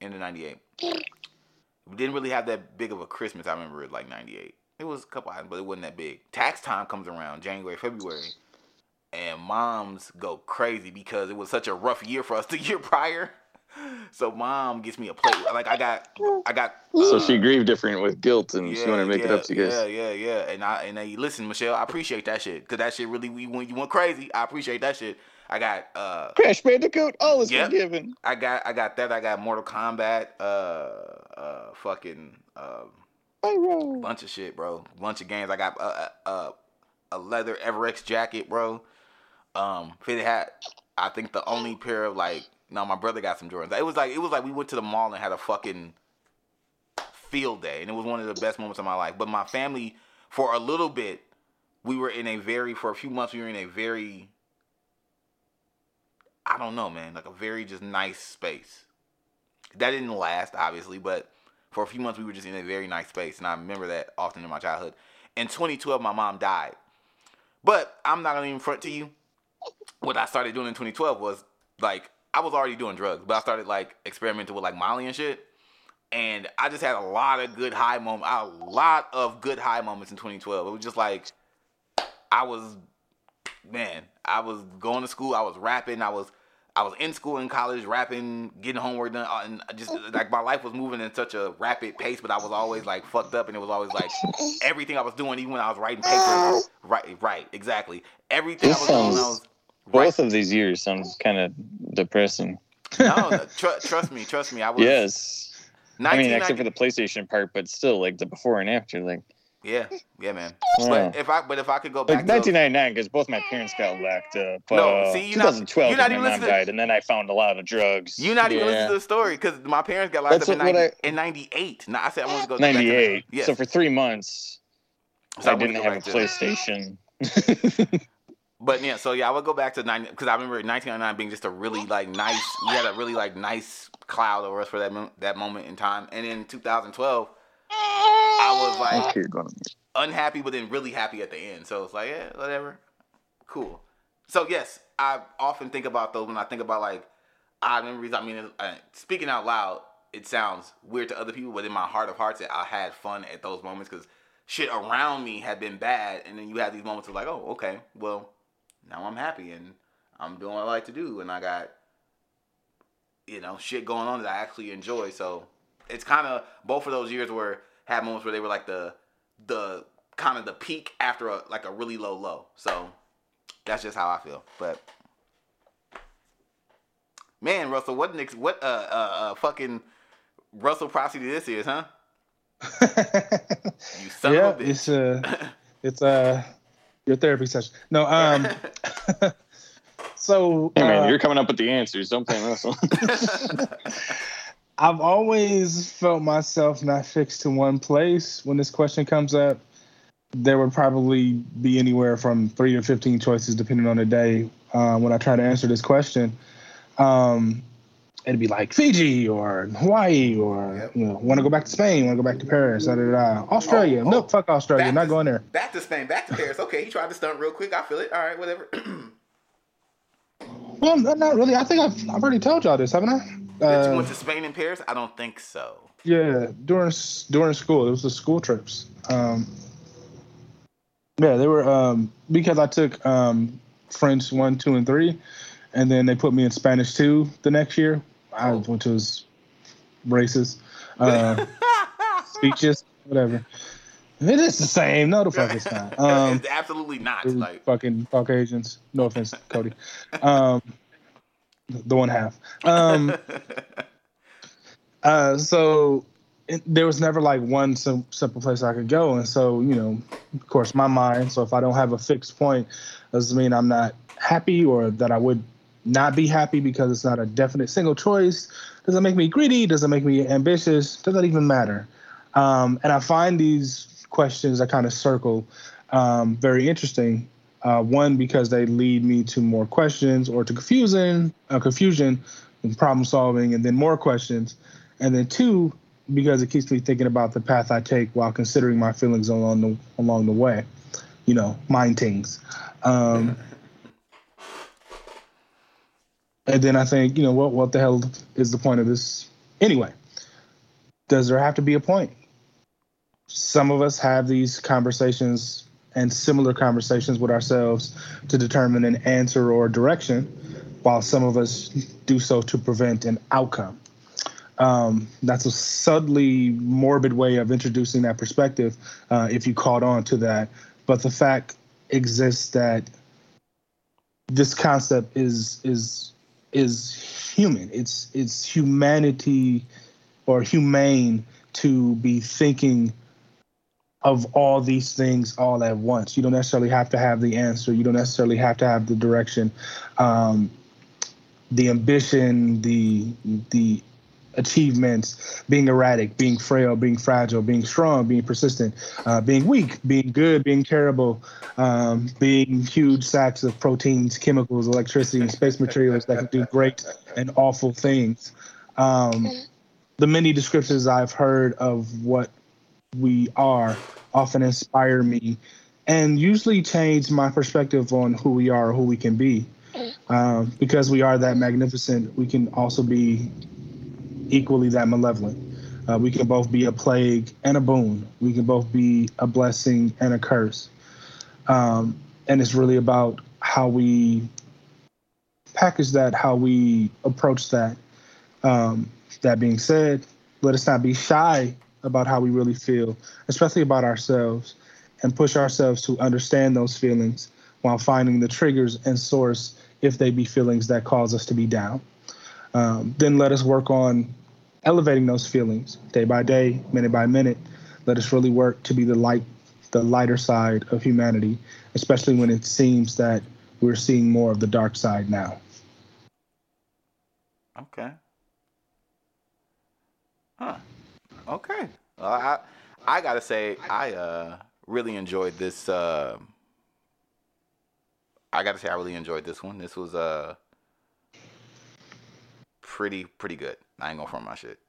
in the ninety-eight. We didn't really have that big of a Christmas, I remember it, like ninety-eight. It was a couple items, but it wasn't that big. Tax time comes around, January, February. And moms go crazy because it was such a rough year for us the year prior. So mom gets me a plate. Like I got, I got. Uh, so she grieved different with guilt, and yeah, she wanted to make yeah, it up to you guys. Yeah, yeah, yeah. And I and they listen, Michelle. I appreciate that shit because that shit really we when you went crazy. I appreciate that shit. I got uh, Crash Bandicoot. All is yep, forgiven. I got, I got that. I got Mortal Kombat. Uh, uh, fucking uh, bunch of shit, bro. Bunch of games. I got uh, uh, a leather Everex jacket, bro. Um, fitted hat. I think the only pair of like no, my brother got some Jordans. It was like it was like we went to the mall and had a fucking field day, and it was one of the best moments of my life. But my family, for a little bit, we were in a very for a few months we were in a very I don't know, man, like a very just nice space. That didn't last, obviously, but for a few months we were just in a very nice space, and I remember that often in my childhood. In twenty twelve, my mom died, but I'm not gonna even front to you. What I started doing in twenty twelve was, like, I was already doing drugs, but I started, like, experimenting with, like, Molly and shit. And I just had a lot of good high moments, a lot of good high moments in twenty twelve. It was just, like, I was, man, I was going to school, I was rapping, I was I was in school, in college, rapping, getting homework done, and just, like, my life was moving in such a rapid pace, but I was always, like, fucked up, and it was always, like, everything I was doing, even when I was writing papers, right, right, exactly, everything I was doing, I was... Both right. of these years sounds kind of depressing. No, no tr- trust me, trust me. I was yes. I mean, except for the PlayStation part, but still, like the before and after, like. Yeah, yeah, man. Yeah. But if I, but if I could go back, like nineteen ninety-nine, because both my parents got locked up. No, uh, see, you're twenty twelve, you're not even my mom to, died, and then I found a lot of drugs. You're not yeah. even listening to the story because my parents got locked That's up in, ninety, I, in ninety-eight. No, I said I want to go ninety-eight. To yes. So for three months, so I, I didn't have a PlayStation. But yeah, so yeah, I would go back to ninety because I remember nineteen ninety-nine being just a really like nice. We had a really like nice cloud over us for that mom- that moment in time. And in two thousand twelve, I was like unhappy, but then really happy at the end. So it's like yeah, whatever, cool. So yes, I often think about those when I think about like odd memories. I mean, uh, speaking out loud, it sounds weird to other people, but in my heart of hearts, I had fun at those moments because shit around me had been bad, and then you have these moments of like, oh, okay, well. Now I'm happy and I'm doing what I like to do and I got, you know, shit going on that I actually enjoy. So it's kind of both of those years where had moments where they were like the the kind of the peak after a, like a really low low. So that's just how I feel. But man, Russell, what Nick's what uh uh, uh fucking Russell Prosty this is, huh? You son yeah, of a bitch. It's uh, it's uh. Your therapy session. No, um, so... Hey, man, uh, you're coming up with the answers. Don't play this one. I've always felt myself not fixed to one place. When this question comes up, there would probably be anywhere from three to fifteen choices, depending on the day, uh, when I try to answer this question. Um, it'd be like Fiji or Hawaii or, you know, want to go back to Spain, want to go back to Paris, da, da, da. Australia. Oh, oh. No, fuck Australia. Back not to, going there. Back to Spain, back to Paris. Okay, he tried to stunt real quick. I feel it. All right, whatever. Well, not really. I think I've, I've already told y'all this, haven't I? Uh, That you went to Spain and Paris? I don't think so. Yeah, during during school. It was the school trips. Um, yeah, they were um, because I took um, French one, two, and three. And then they put me in Spanish two the next year, oh. which was racist. Uh, speeches, whatever. It is the same. No, the fuck it's not. Um, it's absolutely not. Like fucking Caucasians. No offense, Cody. Um, the one half. Um, uh, so it, there was never like one sim- simple place I could go, and so you know, of course, my mind. So if I don't have a fixed point, doesn't mean I'm not happy or that I would not be happy because it's not a definite single choice. Does it make me greedy? Does it make me ambitious? Does that even matter? Um, and I find these questions that kind of circle um, very interesting. Uh, one, because they lead me to more questions or to confusing, uh, confusion and problem solving, and then more questions. And then two, because it keeps me thinking about the path I take while considering my feelings along the along the way. You know, mind things. Um, and then I think, you know, what what the hell is the point of this anyway? Does there have to be a point? Some of us have these conversations and similar conversations with ourselves to determine an answer or direction, while some of us do so to prevent an outcome. Um, that's a subtly morbid way of introducing that perspective, uh, if you caught on to that. But the fact exists that this concept is is is human. It's it's humanity or humane to be thinking of all these things all at once. You don't necessarily have to have the answer. You don't necessarily have to have the direction, um, the ambition, the the achievements, being erratic, being frail, being fragile, being strong, being persistent, uh, being weak, being good, being terrible, um, being huge sacks of proteins, chemicals, electricity, and space materials that can do great and awful things. Um, the many descriptions I've heard of what we are often inspire me and usually change my perspective on who we are or who we can be. Um, because we are that magnificent, we can also be equally that malevolent. Uh, we can both be a plague and a boon. We can both be a blessing and a curse. Um, and it's really about how we package that, how we approach that. Um, that being said, let us not be shy about how we really feel, especially about ourselves, and push ourselves to understand those feelings while finding the triggers and source if they be feelings that cause us to be down. Um, then let us work on elevating those feelings day by day, minute by minute. Let us really work to be the light, the lighter side of humanity, especially when it seems that we're seeing more of the dark side now. Okay. Huh. Okay, uh, I I gotta say I uh, really enjoyed this. Uh, I gotta say I really enjoyed this one. This was uh pretty pretty good. I ain't gonna front my shit.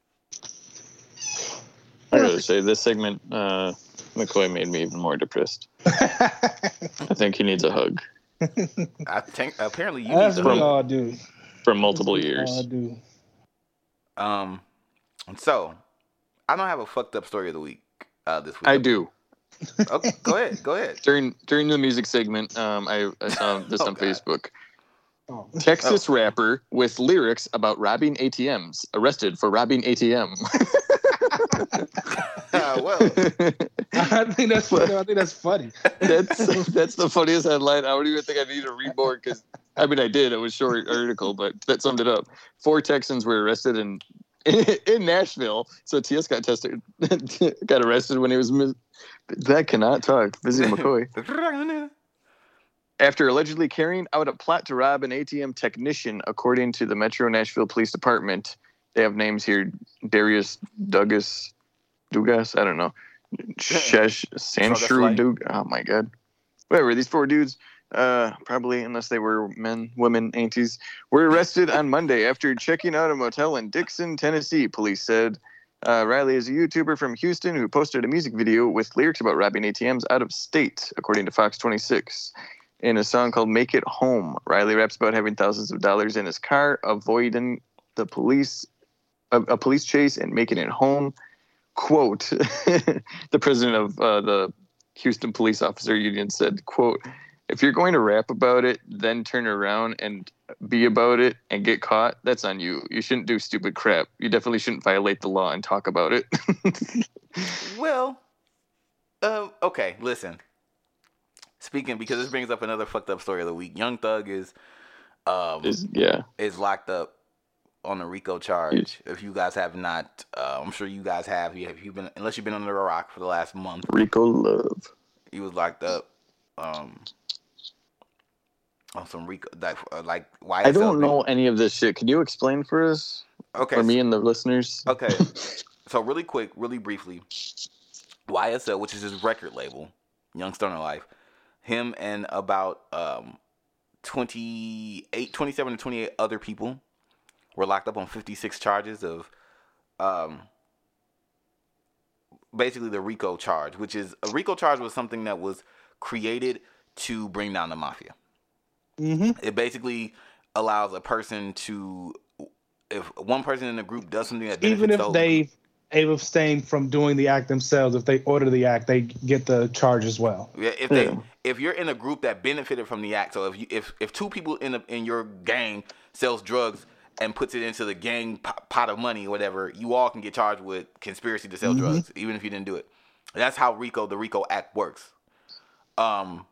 I gotta say this segment, uh, McCoy made me even more depressed. I think he needs a hug. I think apparently you That's need a hug. That's what we all do. For multiple That's years. All do. Um, so. I don't have a fucked up story of the week uh, this week. I do. Okay, go ahead. Go ahead. During during the music segment, um, I, I saw this oh, on God. Facebook. Oh. Texas oh. rapper with lyrics about robbing A T Ms arrested for robbing A T M. uh, well, I think that's funny. I think that's funny. That's that's the funniest headline. I don't even think I need to read more because I mean I did. It was a short article, but that summed it up. Four Texans were arrested and. In, in Nashville, so T S got tested, got arrested when he was mis- that cannot talk. Busy McCoy after allegedly carrying out a plot to rob an A T M technician, according to the Metro Nashville Police Department. They have names here: Darius Dugas, Dugas. I don't know. Shesh Sanshru Dug. Oh my god. Whatever. These four dudes. Uh, probably unless they were men, women, aunties, were arrested on Monday after checking out a motel in Dixon, Tennessee. Police said uh, Riley is a YouTuber from Houston who posted a music video with lyrics about robbing A T Ms out of state, according to Fox twenty-six. In a song called "Make It Home," Riley raps about having thousands of dollars in his car, avoiding the police, a, a police chase, and making it home. Quote: the president of uh, the Houston Police Officer Union said, "Quote." if you're going to rap about it, then turn around and be about it and get caught, that's on you. You shouldn't do stupid crap. You definitely shouldn't violate the law and talk about it. Well, uh, okay, listen. Speaking, because this brings up another fucked up story of the week. Young Thug is, um, is, yeah. is locked up on a RICO charge. If you guys have not, uh, I'm sure you guys have. You have, you've been, unless you've been under a rock for the last month. RICO love. He was locked up. Um, on some Rico, like, uh, like why? I don't know any of this shit. Can you explain for us? Okay, for me and the listeners. Okay, so really quick, really briefly, Y S L, which is his record label, Young Stoner Life, him and about um twenty-eight, twenty-seven to twenty-eight other people were locked up on fifty-six charges of um. basically the RICO charge, which is a RICO charge was something that was created to bring down the mafia. Mm-hmm. It basically allows a person to, if one person in the group does something that even if they've abstained from doing the act themselves, if they order the act, they get the charge as well. Yeah, if they yeah. if you're in a group that benefited from the act, so if you, if if two people in a, in your gang sells drugs and puts it into the gang pot of money or whatever, you all can get charged with conspiracy to sell mm-hmm. drugs, even if you didn't do it. That's how RICO, the RICO Act works. Um.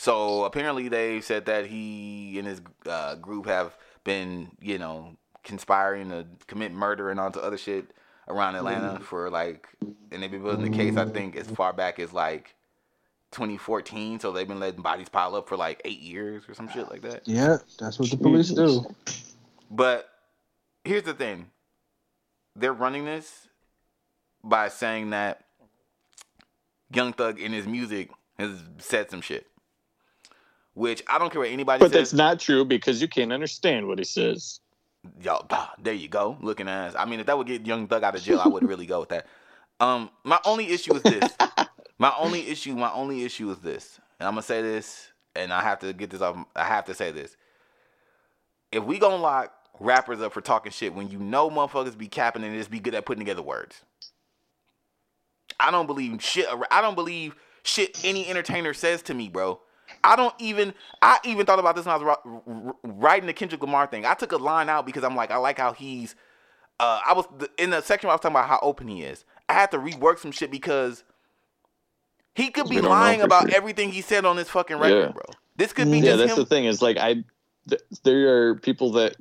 So apparently they said that he and his uh, group have been, you know, conspiring to commit murder and all to other shit around Atlanta for like, and they've been building the case, I think, as far back as like twenty fourteen, so they've been letting bodies pile up for like eight years or some shit like that. Yeah, that's what the police do. But here's the thing. They're running this by saying that Young Thug in his music has said some shit, which I don't care what anybody but says. But that's not true because you can't understand what he says. Y'all, there you go. Looking ass. I mean, if that would get Young Thug out of jail, I would really go with that. Um, my only issue is this. My only issue, my only issue is this, and I'm gonna say this, and I have to get this off. I have to say this. If we gonna lock rappers up for talking shit, when you know motherfuckers be capping and just be good at putting together words, I don't believe shit. I don't believe shit any entertainer says to me, bro. I don't even. I even thought about this when I was writing the Kendrick Lamar thing. I took a line out because I'm like, I like how he's. Uh, I was in the section where I was talking about how open he is. I had to rework some shit because. He could be lying about sure. everything he said on this fucking record, yeah. bro. This could be yeah, just him. Yeah, that's the thing. Is like I, th- there are people that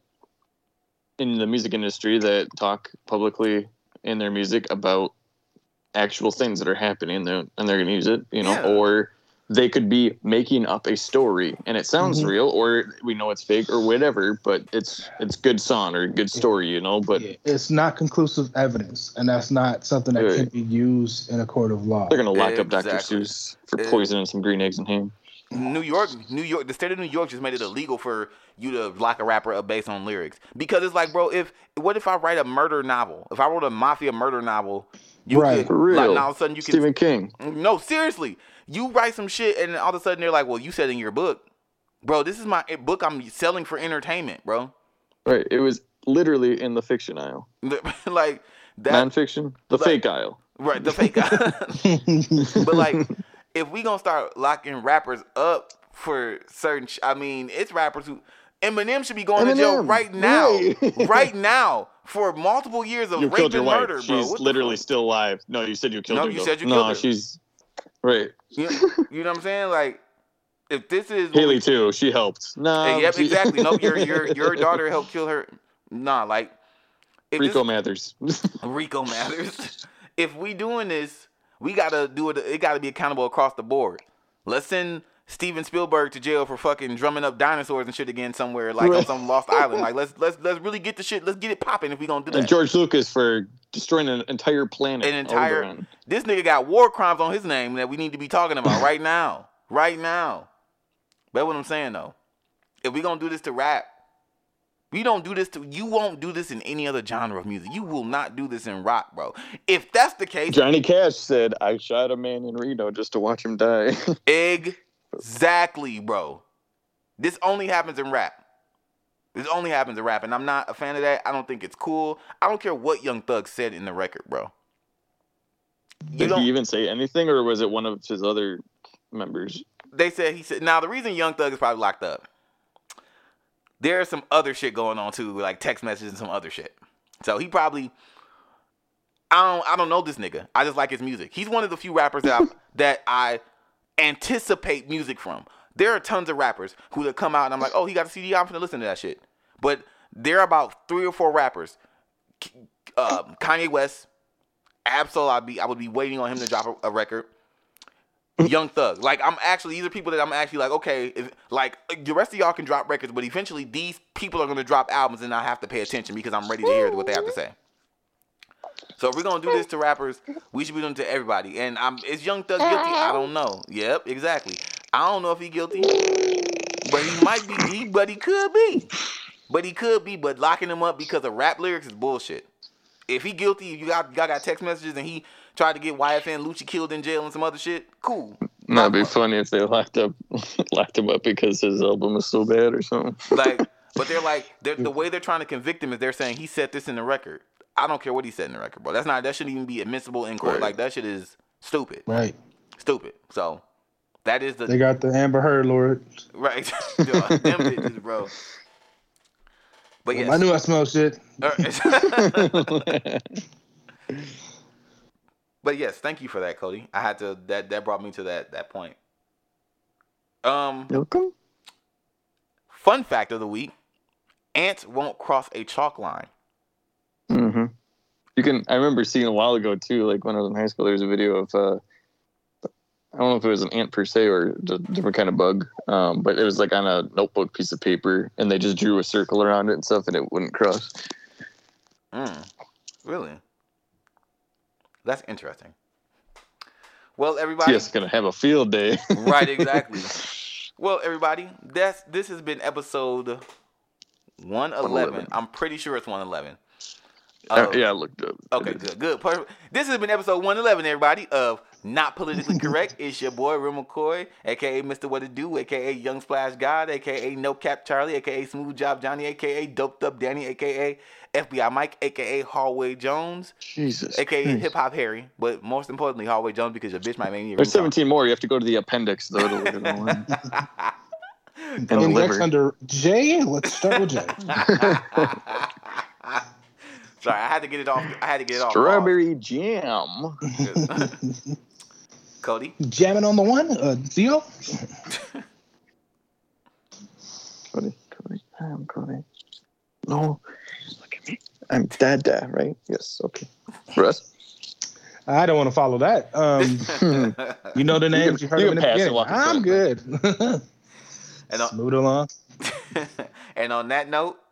in the music industry that talk publicly in their music about actual things that are happening, and they're, and they're going to use it, you know, yeah. or they could be making up a story and it sounds mm-hmm. real, or we know it's fake or whatever, but it's it's good song or good story, you know. But yeah. it's not conclusive evidence, and that's not something that right. can be used in a court of law. They're gonna lock exactly. up Doctor Seuss for poisoning some green eggs and ham. New York, New York, the state of New York just made it illegal for you to lock a rapper up based on lyrics because it's like, bro, if what if I write a murder novel? If I wrote a mafia murder novel, you right? Could, for real? Like, now all of a sudden you can Stephen King. No, seriously. You write some shit, and all of a sudden they're like, well, you said in your book. Bro, this is my book I'm selling for entertainment, bro. Right. It was literally in the fiction aisle. like that, nonfiction? The like, fake aisle. Right, the fake aisle. But, like, if we gonna start locking rappers up for certain sh- I mean, it's rappers who... Eminem should be going Eminem. to jail right now. Really? Right now. For multiple years of you rape and wife. murder, she's bro. She's literally still alive. No, you said you killed no, her. No, you though. said you killed no, her. No, she's... Right. You, you know what I'm saying? Like, if this is Haley too, she helped. No. Yep, she... exactly. No, your your your daughter helped kill her. Nah, like Rico this... Mathers. Rico Mathers. If we doing this, we gotta do it. It gotta be accountable across the board. Let's send Steven Spielberg to jail for fucking drumming up dinosaurs and shit again somewhere, like right. on some lost island. Like let's let's let's really get the shit. Let's get it popping if we gonna do that. And George Lucas for destroying an entire planet. An entire. Overrun. This nigga got war crimes on his name that we need to be talking about right now, right now. That's what I'm saying though. If we gonna do this to rap, we don't do this to. You won't do this in any other genre of music. You will not do this in rock, bro. If that's the case, Johnny Cash said, "I shot a man in Reno just to watch him die." Egg. Exactly, bro. This only happens in rap. This only happens in rap, and I'm not a fan of that. I don't think it's cool. I don't care what Young Thug said in the record, bro. You Did he even say anything, or was it one of his other members? They said he said. Now the reason Young Thug is probably locked up, there's some other shit going on too, like text messages and some other shit. So he probably, I don't, I don't know this nigga. I just like his music. He's one of the few rappers that I, that I anticipate music from. There are tons of rappers who that come out and I'm like, oh, he got a C D. I'm gonna listen to that shit. But there are about three or four rappers. Um, Kanye West, Absol, I'd be, I would be waiting on him to drop a, a record. Young Thug, like I'm actually, these are people that I'm actually like, okay, if, like the rest of y'all can drop records, but eventually these people are going to drop albums and I have to pay attention because I'm ready to hear what they have to say. So if we're going to do this to rappers, we should be doing it to everybody. And I'm, is Young Thug guilty? I don't know. Yep, exactly. I don't know if he's guilty, but he might be, he, but he could be. But he could be, but locking him up because of rap lyrics is bullshit. If he guilty, if you got, y'all got text messages and he tried to get Y F N Lucci killed in jail and some other shit, cool. No, it'd be funny if they locked up, locked him up because his album is so bad or something. Like, but they're like, they're, the way they're trying to convict him is they're saying he said this in the record. I don't care what he said in the record, bro. That's not, that shouldn't even be admissible in court. Right. Like, that shit is stupid. Right. Stupid. So, that is the... They got the Amber Heard Lord. Right. Them bitches, bro. But yes. I knew I smelled shit. But yes, thank you for that, Cody. I had to that that brought me to that that point. Um Welcome. Fun fact of the week. Ants won't cross a chalk line. Mm-hmm. You can I remember seeing a while ago too, like when I was in high school, there was a video of uh I don't know if it was an ant per se or a different kind of bug, um, but it was like on a notebook piece of paper, and they just drew a circle around it and stuff, and it wouldn't cross. Mm, really? That's interesting. Well, everybody... Yes, gonna have a field day. Right, exactly. Well, everybody, that's this has been episode one eleven. I'm pretty sure it's one eleven. Of, uh, yeah, I looked up. Okay, good, good. Perfect. This has been episode one eleven, everybody, of Not Politically Correct. It's your boy, Rue McCoy, a k a. Mister What It Do, a k a. Young Splash God, a k a. No Cap Charlie, a k a. Smooth Job Johnny, a k a. Doped Up Danny, a k a. F B I Mike, a k a. Hallway Jones, Jesus, a k a. Hip Hop Harry, but most importantly, Hallway Jones, because your bitch might make me... There's seventeen talk. More. You have to go to the appendix, though, to look at the one. And the liver. Under J, let's start with J. Sorry, I had to get it off. I had to get it Strawberry off. Strawberry jam. Cody? Jamming on the one? Uh, deal? Cody, Cody. Hi, I'm Cody. No. Look at me. I'm Dada, right? Yes, okay. Russ? I don't want to follow that. Um, you know the names. You, can, you heard you them in the beginning. I'm good. And on, smooth along. And on that note,